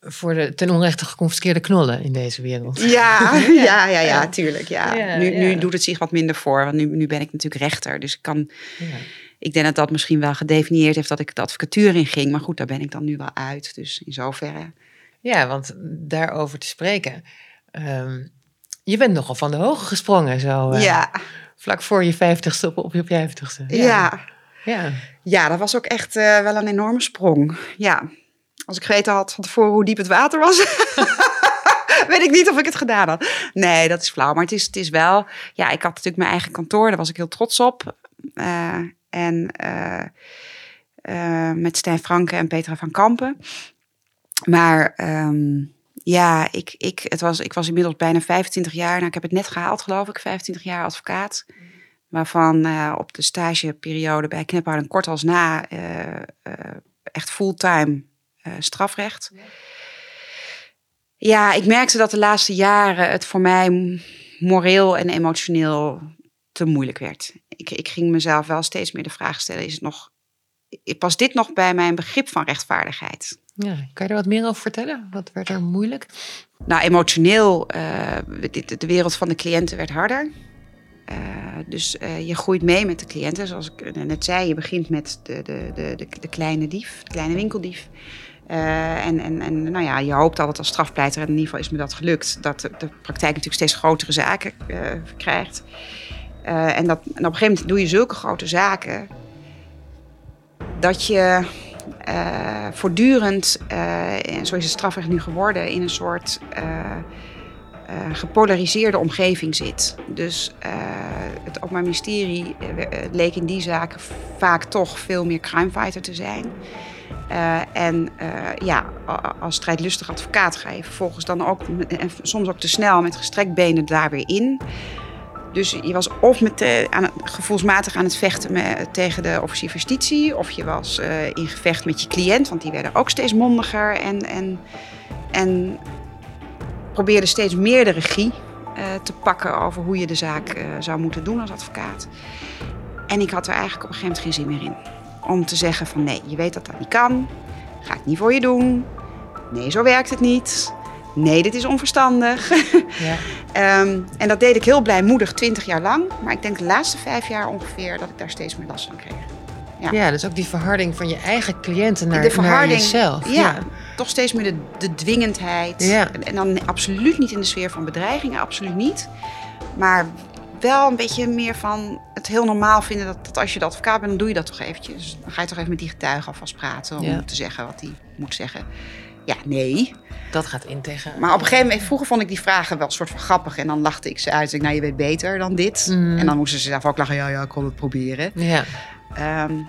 voor de ten onrechte geconfiskeerde knollen in deze wereld. Ja, ja, ja, ja, ja tuurlijk. Ja. Ja, nu, ja. nu doet het zich wat minder voor. Want nu, nu ben ik natuurlijk rechter. Dus ik kan... Ja. Ik denk dat dat misschien wel gedefinieerd heeft dat ik de advocatuur in ging. Maar goed, daar ben ik dan nu wel uit. Dus in zoverre. Ja, want daarover te spreken... Um, Je bent nogal van de hoogte gesprongen zo. Ja. Uh, vlak voor je vijftigste op, op je vijftigste. Ja. Ja. Ja. ja, dat was ook echt uh, wel een enorme sprong. Ja. Als ik geweten had van tevoren hoe diep het water was... weet ik niet of ik het gedaan had. Nee, dat is flauw. Maar het is, het is wel... Ja, ik had natuurlijk mijn eigen kantoor. Daar was ik heel trots op. Uh, en uh, uh, met Stijn Franke en Petra van Kampen. Maar... Um, Ja, ik, ik, het was, ik was inmiddels bijna vijfentwintig jaar. Nou, ik heb het net gehaald, geloof ik. vijfentwintig jaar advocaat. Waarvan uh, op de stageperiode bij Kneppelhout en Korthals na... Uh, uh, echt fulltime uh, strafrecht. Ja, ik merkte dat de laatste jaren het voor mij moreel en emotioneel te moeilijk werd. Ik, ik ging mezelf wel steeds meer de vraag stellen, is het nog, past dit nog bij mijn begrip van rechtvaardigheid? Ja, kan je er wat meer over vertellen? Wat werd er moeilijk? Nou, emotioneel, uh, de, de wereld van de cliënten werd harder. Uh, dus uh, je groeit mee met de cliënten. Zoals ik net zei, je begint met de, de, de, de kleine dief, de kleine winkeldief. Uh, en en, en nou ja, je hoopt altijd als strafpleiter, en in ieder geval is me dat gelukt, dat de, de praktijk natuurlijk steeds grotere zaken uh, krijgt. Uh, en, dat, en op een gegeven moment doe je zulke grote zaken dat je uh, voortdurend, uh, en zo is het strafrecht nu geworden, in een soort uh, uh, gepolariseerde omgeving zit. Dus uh, het Openbaar Ministerie uh, leek in die zaken vaak toch veel meer crimefighter te zijn. Uh, en uh, ja, als strijdlustig advocaat ga je vervolgens dan ook, en soms ook te snel, met gestrekt benen daar weer in. Dus je was of met de, aan het, gevoelsmatig aan het vechten met, tegen de officier van justitie, of je was uh, in gevecht met je cliënt, want die werden ook steeds mondiger en, en, en probeerde steeds meer de regie uh, te pakken over hoe je de zaak uh, zou moeten doen als advocaat. En ik had er eigenlijk op een gegeven moment geen zin meer in. Om te zeggen van nee, je weet dat dat niet kan, ga ik niet voor je doen, nee, zo werkt het niet, nee, dit is onverstandig. Ja. um, en dat deed ik heel blijmoedig twintig jaar lang, maar ik denk de laatste vijf jaar ongeveer dat ik daar steeds meer last van kreeg. Ja, ja, dus ook die verharding van je eigen cliënten naar, de naar jezelf. Ja, ja, toch steeds meer de, de dwingendheid. Ja. En, en dan absoluut niet in de sfeer van bedreigingen, absoluut niet, maar wel een beetje meer van het heel normaal vinden dat, dat als je de advocaat bent, dan doe je dat toch eventjes. Dan ga je toch even met die getuige alvast praten om ja. te zeggen wat hij moet zeggen. Ja, nee. Dat gaat in tegen... Maar op een gegeven moment, vroeger vond ik die vragen wel een soort van grappig. En dan lachte ik ze uit. Ik, nou, je weet beter dan dit. Mm. En dan moesten ze zelf ook lachen. Ja, ja, ik kon het proberen. Ja. Um,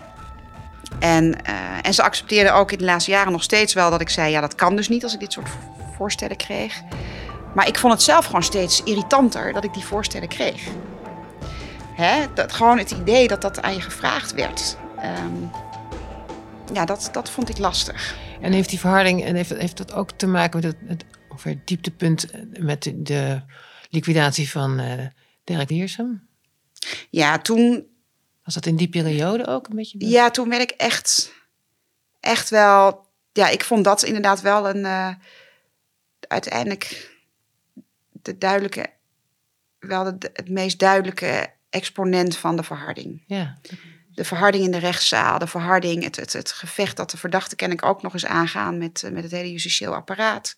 en, uh, en ze accepteerden ook in de laatste jaren nog steeds wel dat ik zei, ja, dat kan dus niet als ik dit soort voorstellen kreeg. Maar ik vond het zelf gewoon steeds irritanter dat ik die voorstellen kreeg. Hè? Dat, gewoon het idee dat dat aan je gevraagd werd. Um, ja, dat, dat vond ik lastig. En heeft die verharding, en heeft, heeft dat ook te maken met het, het, het dieptepunt met de, de liquidatie van uh, Dirk Wiersum? Ja, toen... Was dat in die periode ook een beetje? Met... Ja, toen werd ik echt, echt wel... Ja, ik vond dat inderdaad wel een... Uh, uiteindelijk... De duidelijke, wel het, het meest duidelijke exponent van de verharding. Ja. De verharding in de rechtszaal, de verharding, het, het, het gevecht dat de verdachte kennelijk ook nog eens aangaan met, met het hele justitieel apparaat.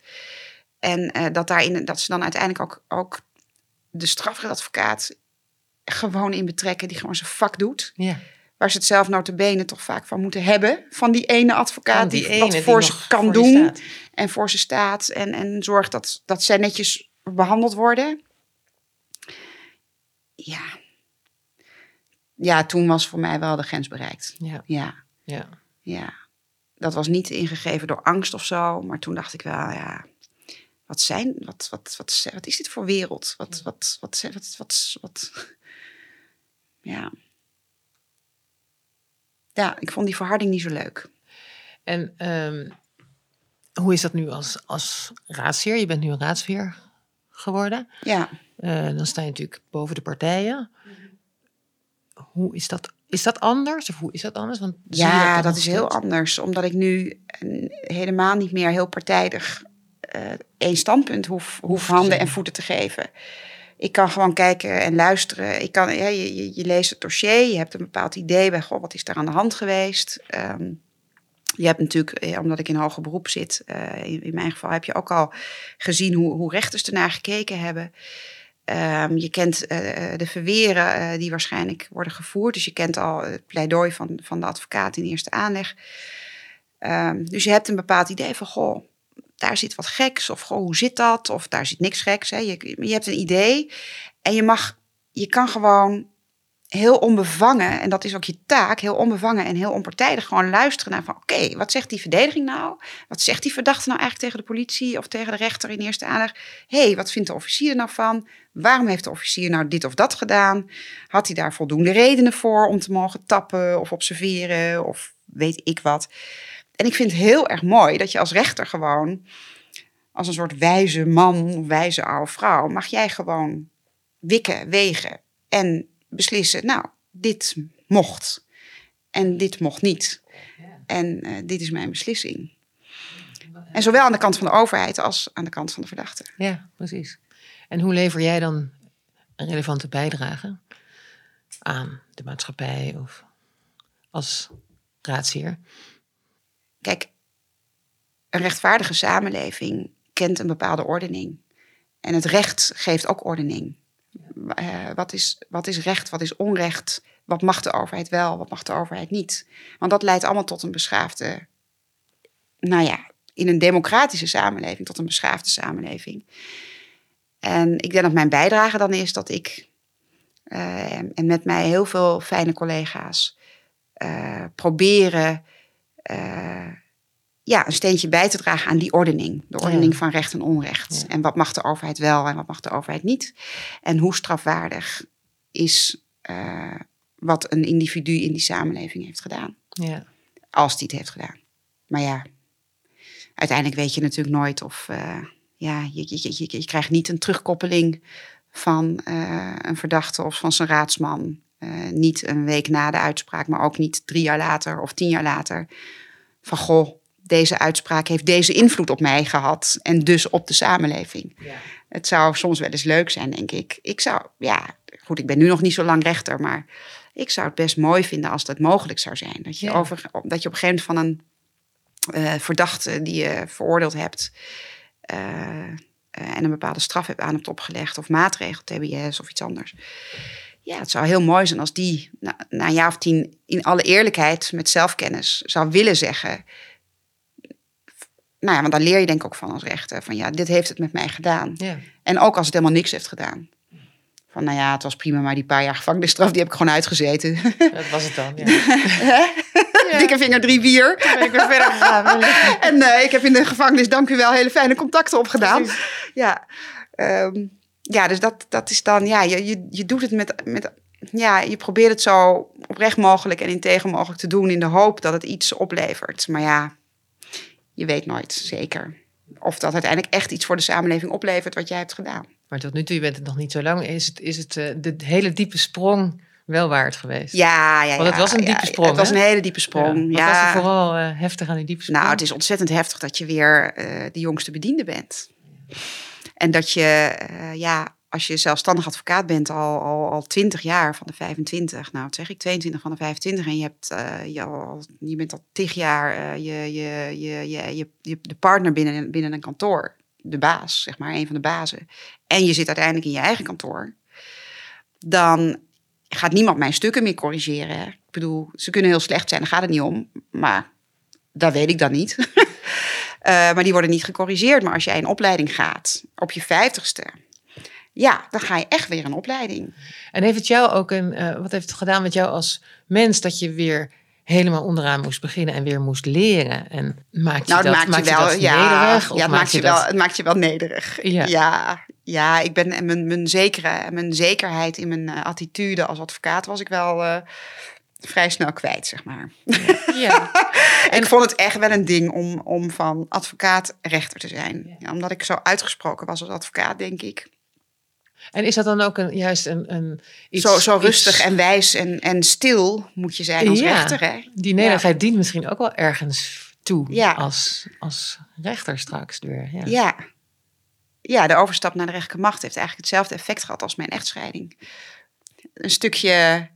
En eh, dat, daarin, dat ze dan uiteindelijk ook, ook de strafrechtadvocaat gewoon in betrekken, die gewoon zijn vak doet. Ja. Waar ze het zelf nota bene toch vaak van moeten hebben. Van die ene advocaat van die, die ene, wat voor die ze kan voor doen en voor ze staat. En, en zorgt dat, dat zij netjes behandeld worden. Ja. Ja, toen was voor mij wel de grens bereikt. Ja. Ja. Ja. Ja. Dat was niet ingegeven door angst of zo, maar toen dacht ik wel, ja, wat zijn, wat, wat, wat, wat is dit voor wereld? Wat, wat, wat, wat, wat, wat, wat. Ja. Ja, ik vond die verharding niet zo leuk. En um, hoe is dat nu als, als raadsheer? Je bent nu een raadsheer geworden. Ja. Uh, dan sta je natuurlijk boven de partijen. Hoe is dat? Is dat anders? Of hoe is dat anders? Want ja, dat, dat is heel anders. Omdat ik nu helemaal niet meer heel partijdig uh, één standpunt hoef, hoef handen en voeten te geven. Ik kan gewoon kijken en luisteren. Ik kan, ja, je, je, je leest het dossier. Je hebt een bepaald idee bij, goh, wat is daar aan de hand geweest? Um, Je hebt natuurlijk, omdat ik in hoger beroep zit, uh, in, in mijn geval heb je ook al gezien hoe, hoe rechters ernaar gekeken hebben. Um, je kent uh, de verweren uh, die waarschijnlijk worden gevoerd. Dus je kent al het pleidooi van, van de advocaat in eerste aanleg. Um, dus je hebt een bepaald idee van, goh, daar zit wat geks. Of goh, hoe zit dat? Of daar zit niks geks. Hè? Je, je hebt een idee en je mag, je kan gewoon... heel onbevangen, en dat is ook je taak, heel onbevangen en heel onpartijdig gewoon luisteren naar van oké, okay, wat zegt die verdediging nou? Wat zegt die verdachte nou eigenlijk tegen de politie of tegen de rechter in eerste aanleg? Hé, hey, wat vindt de officier er nou van? Waarom heeft de officier nou dit of dat gedaan? Had hij daar voldoende redenen voor om te mogen tappen of observeren of weet ik wat? En ik vind het heel erg mooi dat je als rechter gewoon, als een soort wijze man, wijze oude vrouw, mag jij gewoon wikken, wegen en beslissen, nou, dit mocht en dit mocht niet. En uh, dit is mijn beslissing. En zowel aan de kant van de overheid als aan de kant van de verdachte. Ja, precies. En hoe lever jij dan een relevante bijdrage aan de maatschappij of als raadsheer? Kijk, een rechtvaardige samenleving kent een bepaalde ordening. En het recht geeft ook ordening. Uh, wat is, wat is recht, wat is onrecht? Wat mag de overheid wel, wat mag de overheid niet? Want dat leidt allemaal tot een beschaafde... Nou ja, in een democratische samenleving, tot een beschaafde samenleving. En ik denk dat mijn bijdrage dan is dat ik... Uh, en met mij heel veel fijne collega's uh, proberen... Uh, ja, een steentje bij te dragen aan die ordening. De ordening ja. van recht en onrecht. Ja. En wat mag de overheid wel en wat mag de overheid niet? En hoe strafwaardig is uh, wat een individu in die samenleving heeft gedaan. Ja. Als die het heeft gedaan. Maar ja, uiteindelijk weet je natuurlijk nooit of... Uh, ja, je, je, je, je krijgt niet een terugkoppeling van uh, een verdachte of van zijn raadsman. Uh, niet een week na de uitspraak, maar ook niet drie jaar later of tien jaar later. Van goh, deze uitspraak heeft deze invloed op mij gehad en dus op de samenleving. Ja. Het zou soms wel eens leuk zijn, denk ik. Ik zou, ja, goed, ik ben nu nog niet zo lang rechter, maar ik zou het best mooi vinden als dat mogelijk zou zijn. Dat je, ja. over, dat je op een gegeven moment van een uh, verdachte die je veroordeeld hebt uh, uh, en een bepaalde straf hebt aan hebt opgelegd of maatregel, T B S of iets anders. Ja, het zou heel mooi zijn als die na, na een jaar of tien in alle eerlijkheid met zelfkennis zou willen zeggen... Nou ja, want daar leer je denk ik ook van als rechter. Van ja, dit heeft het met mij gedaan. Ja. En ook als het helemaal niks heeft gedaan. Van nou ja, het was prima, maar die paar jaar gevangenisstraf... die heb ik gewoon uitgezeten. Dat was het dan, ja. ja. Dikke vinger drie bier. Toen ik weer verder gegaan. En uh, ik heb in de gevangenis, dank u wel, hele fijne contacten opgedaan. Precies. Ja, um, ja dus dat, dat is dan... Ja, je, je, je doet het met... met Ja, je probeert het zo oprecht mogelijk en integer mogelijk te doen... in de hoop dat het iets oplevert. Maar ja... Je weet nooit zeker of dat uiteindelijk echt iets voor de samenleving oplevert wat jij hebt gedaan. Maar tot nu toe, je bent het nog niet zo lang, is het, is het uh, de hele diepe sprong wel waard geweest? Ja, ja, ja. Want het was een diepe ja, sprong, Het hè? was een hele diepe sprong, ja. ja. Wat was er vooral uh, heftig aan die diepe sprong? Nou, het is ontzettend heftig dat je weer uh, de jongste bediende bent. En dat je, uh, ja, als je zelfstandig advocaat bent al, al, al twintig jaar van de vijfentwintig, nou, wat zeg ik, tweeëntwintig van de vijfentwintig... en je, hebt, uh, je, al, je bent al tig jaar uh, je, je, je, je, je, je, de partner binnen, binnen een kantoor. De baas, zeg maar, een van de bazen. En je zit uiteindelijk in je eigen kantoor. Dan gaat niemand mijn stukken meer corrigeren. Hè? Ik bedoel, ze kunnen heel slecht zijn, daar gaat het niet om. Maar dat weet ik dan niet. uh, maar die worden niet gecorrigeerd. Maar als jij in opleiding gaat, op je vijftigste... Ja, dan ga je echt weer een opleiding. En heeft het jou ook een, uh, wat heeft het gedaan met jou als mens dat je weer helemaal onderaan moest beginnen en weer moest leren? En maakt je nou, dat, maakt je maakt je wel, dat ja, nederig? Of ja, het maakt, maakt je dat... wel, het maakt je wel nederig. Ja, ja, ja ik ben en mijn, mijn, zekere, mijn zekerheid in mijn uh, attitude als advocaat was ik wel uh, vrij snel kwijt, zeg maar. Ja. En ik vond het echt wel een ding om, om van advocaat rechter te zijn, ja. Ja, omdat ik zo uitgesproken was als advocaat, denk ik. En is dat dan ook een, juist een... een iets, zo, zo rustig iets... en wijs en, en stil moet je zijn als ja, rechter, hè? Die nederigheid ja. dient misschien ook wel ergens toe ja. als, als rechter straks weer. Ja. Ja. ja, de overstap naar de rechterlijke macht heeft eigenlijk hetzelfde effect gehad als mijn echtscheiding. Een stukje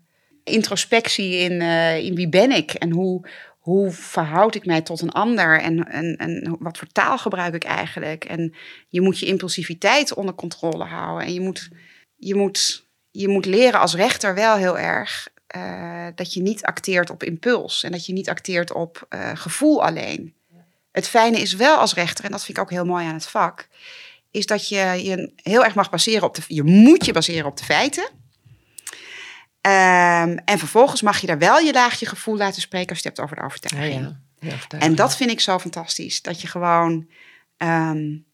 introspectie in, uh, in wie ben ik en hoe... Hoe verhoud ik mij tot een ander en, en, en wat voor taal gebruik ik eigenlijk? En je moet je impulsiviteit onder controle houden. En je moet, je moet, je moet leren als rechter wel heel erg uh, dat je niet acteert op impuls. En dat je niet acteert op uh, gevoel alleen. Het fijne is wel als rechter, en dat vind ik ook heel mooi aan het vak... is dat je je heel erg mag baseren op de... Je moet je baseren op de feiten... Um, en vervolgens mag je daar wel je laagje gevoel laten spreken als je het hebt over de overtuiging. Ja, ja. Ja, en dat vind ik zo fantastisch. Dat je gewoon um,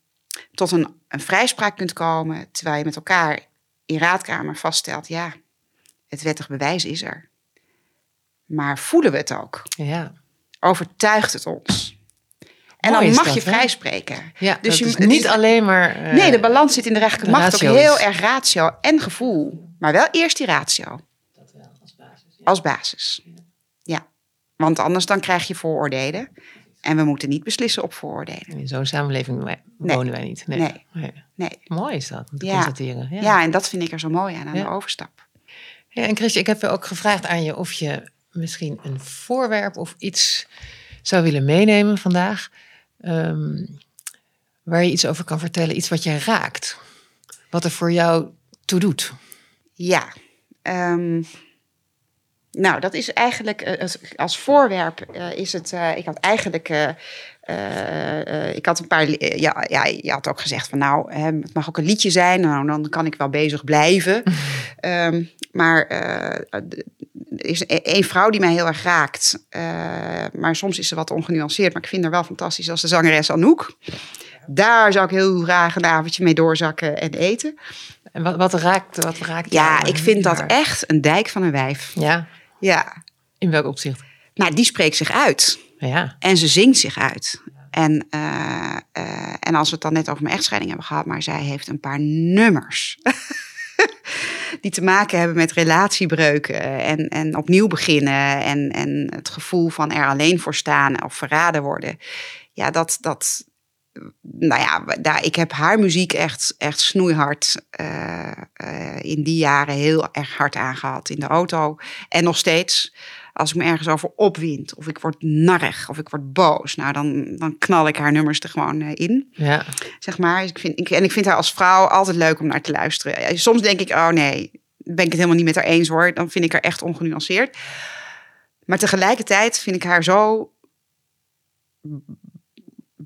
tot een, een vrijspraak kunt komen... terwijl je met elkaar in raadkamer vaststelt... ja, het wettig bewijs is er. Maar voelen we het ook? Ja. overtuigt het ons. En Mooi dan mag dat, je vrijspreken. Ja, dus je, is niet het is, alleen maar... Uh, nee, de balans zit in de rechterlijke macht. Ratio's. Ook heel erg ratio en gevoel. Maar wel eerst die ratio. Dat wel, als basis. Ja. Als basis. Ja, want anders dan krijg je vooroordelen. En we moeten niet beslissen op vooroordelen. In zo'n samenleving wonen nee. wij niet. Nee. Nee. Nee. nee. Mooi is dat, om te ja. constateren. Ja. ja, en dat vind ik er zo mooi aan, aan ja. de overstap. Ja, en Chrisje, ik heb ook gevraagd aan je of je misschien een voorwerp of iets zou willen meenemen vandaag. Um, waar je iets over kan vertellen, iets wat jij raakt. Wat er voor jou toe doet. Ja, um, nou dat is eigenlijk als voorwerp uh, is het, uh, ik had eigenlijk, uh, uh, ik had een paar, uh, ja, ja, je had ook gezegd van nou, hè, het mag ook een liedje zijn, nou, dan kan ik wel bezig blijven. um, maar uh, er is één vrouw die mij heel erg raakt. Uh, maar soms is ze wat ongenuanceerd. Maar ik vind haar wel fantastisch als de zangeres Anouk. Daar zou ik heel graag een avondje mee doorzakken en eten. En wat, wat raakt wat raakt? Ja, ik vind dat echt een dijk van een wijf. Ja? Ja. In welk opzicht? Nou, die spreekt zich uit. Ja. En ze zingt zich uit. En, uh, uh, en als we het dan net over mijn echtscheiding hebben gehad... maar zij heeft een paar nummers... die te maken hebben met relatiebreuken en, en opnieuw beginnen... En, en het gevoel van er alleen voor staan of verraden worden. Ja, dat... dat nou ja, daar, ik heb haar muziek echt, echt snoeihard uh, uh, in die jaren heel erg hard aangehad in de auto. En nog steeds, als ik me ergens over opwind of ik word narrig of ik word boos... nou, dan, dan knal ik haar nummers er gewoon uh, in, ja. zeg maar. Dus ik vind, ik, en ik vind haar als vrouw altijd leuk om naar te luisteren. Soms denk ik, oh nee, ben ik het helemaal niet met haar eens hoor. Dan vind ik haar echt ongenuanceerd. Maar tegelijkertijd vind ik haar zo...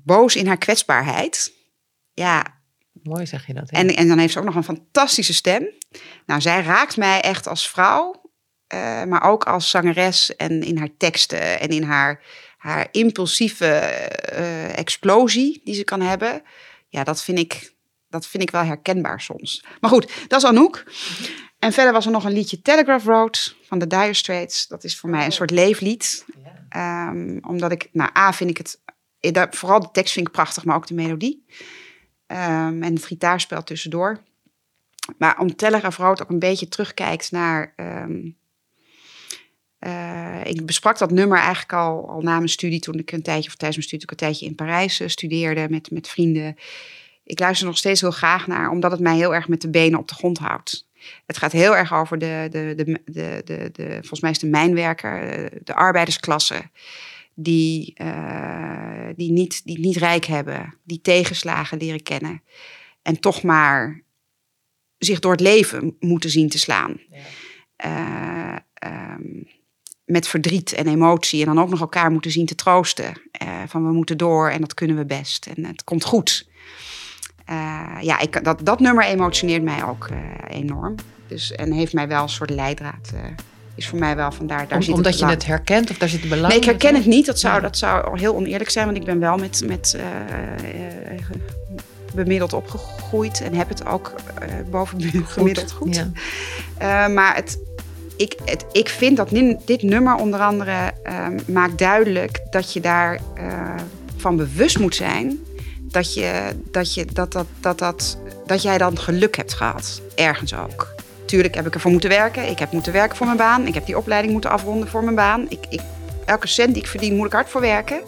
boos in haar kwetsbaarheid. Ja. Mooi zeg je dat. Ja. En, en dan heeft ze ook nog een fantastische stem. Nou, zij raakt mij echt als vrouw. Uh, maar ook als zangeres. En in haar teksten. En in haar, haar impulsieve uh, explosie die ze kan hebben. Ja, dat vind ik, dat vind ik wel herkenbaar soms. Maar goed, dat is Anouk. En verder was er nog een liedje Telegraph Road van de Dire Straits. Dat is voor mij een soort leeflied. Um, omdat ik, nou A vind ik het... Vooral de tekst vind ik prachtig, maar ook de melodie. Um, en het gitaarspel tussendoor. Maar om Telegraph Road ook een beetje terugkijkt naar... Um, uh, ik besprak dat nummer eigenlijk al, al na mijn studie... toen ik een tijdje, of tijdens mijn studie, een tijdje in Parijs uh, studeerde met, met vrienden. Ik luister nog steeds heel graag naar... omdat het mij heel erg met de benen op de grond houdt. Het gaat heel erg over de... de, de, de, de, de, de volgens mij is de mijnwerker, de, de arbeidersklasse... Die, uh, die, niet, die niet rijk hebben, die tegenslagen leren kennen. En toch maar zich door het leven moeten zien te slaan. Ja. Uh, um, met verdriet en emotie. En dan ook nog elkaar moeten zien te troosten. Uh, van we moeten door en dat kunnen we best. En het komt goed. Uh, ja, ik, dat, dat nummer emotioneert mij ook uh, enorm. Dus, en heeft mij wel een soort leidraad uh, is voor mij wel vandaar, daar Om, zit Omdat het je het herkent of daar zit het belang? Nee, ik herken het niet. Dat zou, ja. dat zou heel oneerlijk zijn. Want ik ben wel met, met uh, uh, bemiddeld opgegroeid. En heb het ook uh, boven goed. gemiddeld goed. Ja. Uh, maar het, ik, het, ik vind dat dit nummer onder andere uh, maakt duidelijk... dat je daar uh, van bewust moet zijn... Dat, je, dat, je, dat, dat, dat, dat, dat jij dan geluk hebt gehad. Ergens ook. Natuurlijk heb ik ervoor moeten werken. Ik heb moeten werken voor mijn baan. Ik heb die opleiding moeten afronden voor mijn baan. Ik, ik, elke cent die ik verdien moet ik hard voor werken.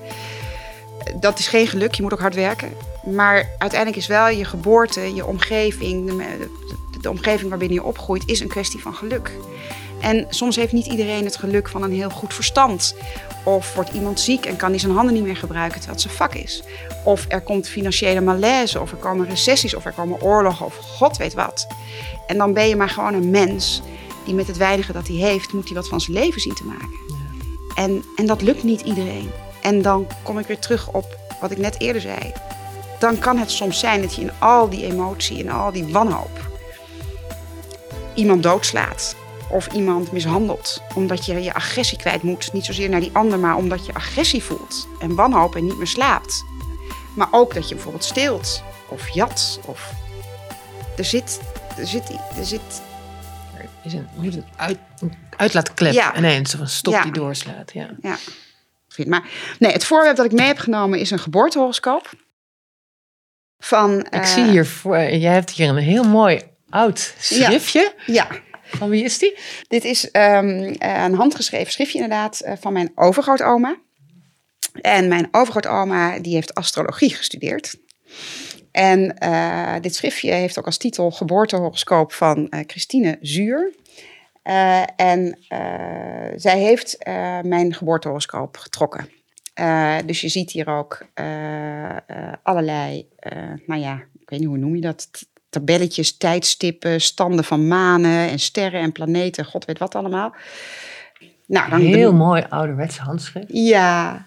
Dat is geen geluk. Je moet ook hard werken. Maar uiteindelijk is wel je geboorte, je omgeving... de, de, de omgeving waarbinnen je opgroeit, is een kwestie van geluk. En soms heeft niet iedereen het geluk van een heel goed verstand. Of wordt iemand ziek en kan die zijn handen niet meer gebruiken terwijl het zijn vak is. Of er komt financiële malaise, of er komen recessies, of er komen oorlogen, of god weet wat. En dan ben je maar gewoon een mens die met het weinige dat hij heeft... moet hij wat van zijn leven zien te maken. Ja. En, en dat lukt niet iedereen. En dan kom ik weer terug op wat ik net eerder zei. Dan kan het soms zijn dat je in al die emotie, in al die wanhoop... iemand doodslaat of iemand mishandelt. Omdat je je agressie kwijt moet. Niet zozeer naar die ander, maar omdat je agressie voelt. En wanhoop en niet meer slaapt. Maar ook dat je bijvoorbeeld steelt of jat. Of... Er zit... Er zit, er zit... Er is een, moet een, uit, een uitlaatklep ja. ineens, of een stop ja. die doorslaat. Ja. Ja. vind. Maar nee, het voorwerp dat ik mee heb genomen is een geboortehoroscoop. Van, ik uh, zie hier, voor, jij hebt hier een heel mooi oud schriftje. Ja. ja. Van wie is die? Dit is um, een handgeschreven schriftje inderdaad van mijn overgrootoma. En mijn overgrootoma die heeft astrologie gestudeerd. En uh, dit schriftje heeft ook als titel Geboortehoroscoop van uh, Chrisje Zuur. Uh, en uh, zij heeft uh, mijn geboortehoroscoop getrokken. Uh, dus je ziet hier ook uh, uh, allerlei, uh, nou ja, ik weet niet hoe noem je dat, tabelletjes, tijdstippen, standen van manen en sterren en planeten, god weet wat allemaal. Nou, dan heel de... mooi ouderwets handschrift. Ja.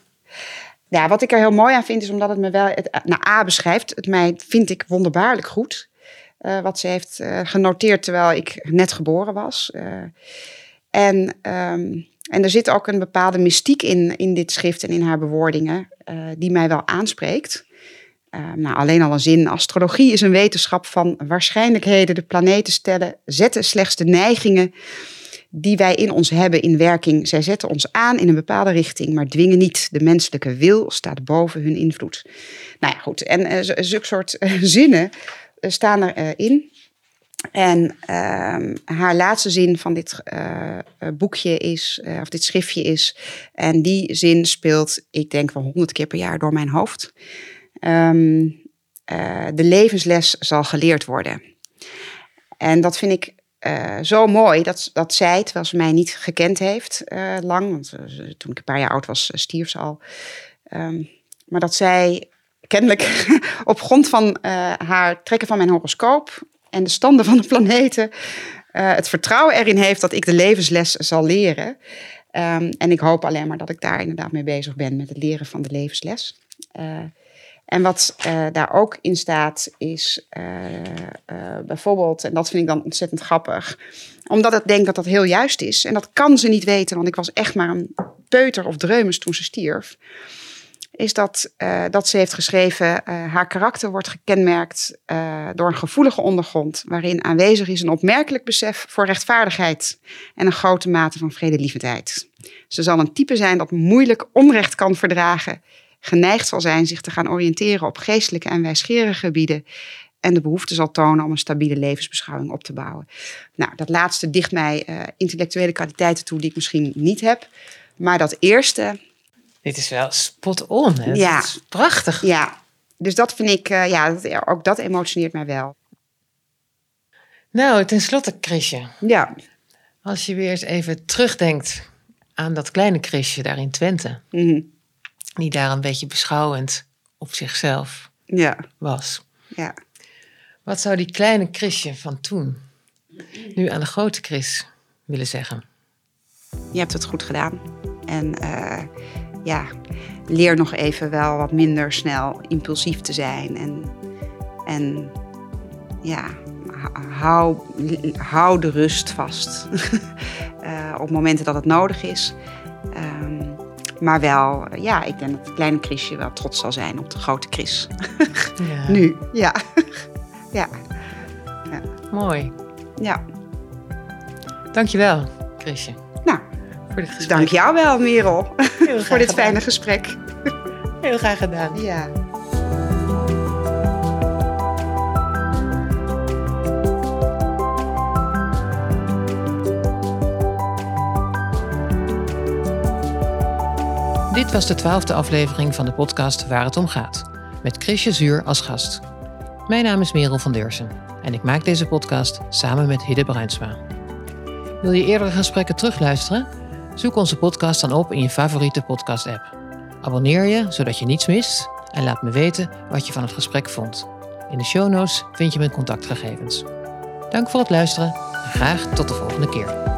Ja, wat ik er heel mooi aan vind is omdat het me wel, het, nou A beschrijft, het mij vind ik wonderbaarlijk goed. Uh, wat ze heeft uh, genoteerd terwijl ik net geboren was. Uh, en, um, en er zit ook een bepaalde mystiek in, in dit schrift en in haar bewoordingen uh, die mij wel aanspreekt. Uh, nou, alleen al een zin, astrologie is een wetenschap van waarschijnlijkheden, de planeten stellen, zetten slechts de neigingen die wij in ons hebben in werking. Zij zetten ons aan in een bepaalde richting, maar dwingen niet. De menselijke wil staat boven hun invloed. Nou ja, goed. En uh, zulke soort uh, zinnen uh, staan erin. Uh, in. En uh, haar laatste zin van dit uh, boekje is, uh, of dit schriftje is, en die zin speelt, ik denk wel honderd keer per jaar door mijn hoofd. Um, uh, de levensles zal geleerd worden. En dat vind ik Uh, zo mooi dat, dat zij, terwijl ze mij niet gekend heeft uh, lang, want uh, toen ik een paar jaar oud was, stierf ze al. Um, maar dat zij kennelijk op grond van uh, haar trekken van mijn horoscoop en de standen van de planeten uh, het vertrouwen erin heeft dat ik de levensles zal leren. Um, en ik hoop alleen maar dat ik daar inderdaad mee bezig ben met het leren van de levensles. Uh, En wat uh, daar ook in staat is uh, uh, bijvoorbeeld, en dat vind ik dan ontzettend grappig, omdat ik denk dat dat heel juist is. En dat kan ze niet weten, want ik was echt maar een peuter of dreumes toen ze stierf. Is dat, uh, dat ze heeft geschreven, uh, haar karakter wordt gekenmerkt uh, door een gevoelige ondergrond, waarin aanwezig is een opmerkelijk besef voor rechtvaardigheid en een grote mate van vredelievendheid. Ze zal een type zijn dat moeilijk onrecht kan verdragen, geneigd zal zijn zich te gaan oriënteren op geestelijke en wijsgerige gebieden en de behoefte zal tonen om een stabiele levensbeschouwing op te bouwen. Nou, dat laatste dicht mij uh, intellectuele kwaliteiten toe die ik misschien niet heb, maar dat eerste... Dit is wel spot on, hè? Ja. Dat is prachtig. Ja, dus dat vind ik, uh, ja, dat, ook dat emotioneert mij wel. Nou, tenslotte, Chrisje. Ja. Als je weer eens even terugdenkt aan dat kleine Chrisje daar in Twente. Mm-hmm. Die daar een beetje beschouwend op zichzelf ja. was. Ja. Wat zou die kleine Chrisje van toen nu aan de grote Chris willen zeggen? Je hebt het goed gedaan. En uh, ja, leer nog even wel wat minder snel impulsief te zijn. En, en ja, hou, hou de rust vast uh, op momenten dat het nodig is. Um, Maar wel, ja, ik denk dat de kleine Chrisje wel trots zal zijn op de grote Chris. Ja. Nu, ja. ja. ja. Mooi. Ja. Dankjewel, Chrisje. Nou, voor dit gesprek. Dank jou wel, Merel. Voor dit fijne gesprek. Heel graag gedaan. Ja. Dit was de twaalfde aflevering van de podcast Waar het om gaat, met Chrisje Zuur als gast. Mijn naam is Merel van Deursen en ik maak deze podcast samen met Hidde Bruinsma. Wil je eerdere gesprekken terugluisteren? Zoek onze podcast dan op in je favoriete podcast-app. Abonneer je, zodat je niets mist en laat me weten wat je van het gesprek vond. In de show notes vind je mijn contactgegevens. Dank voor het luisteren en graag tot de volgende keer.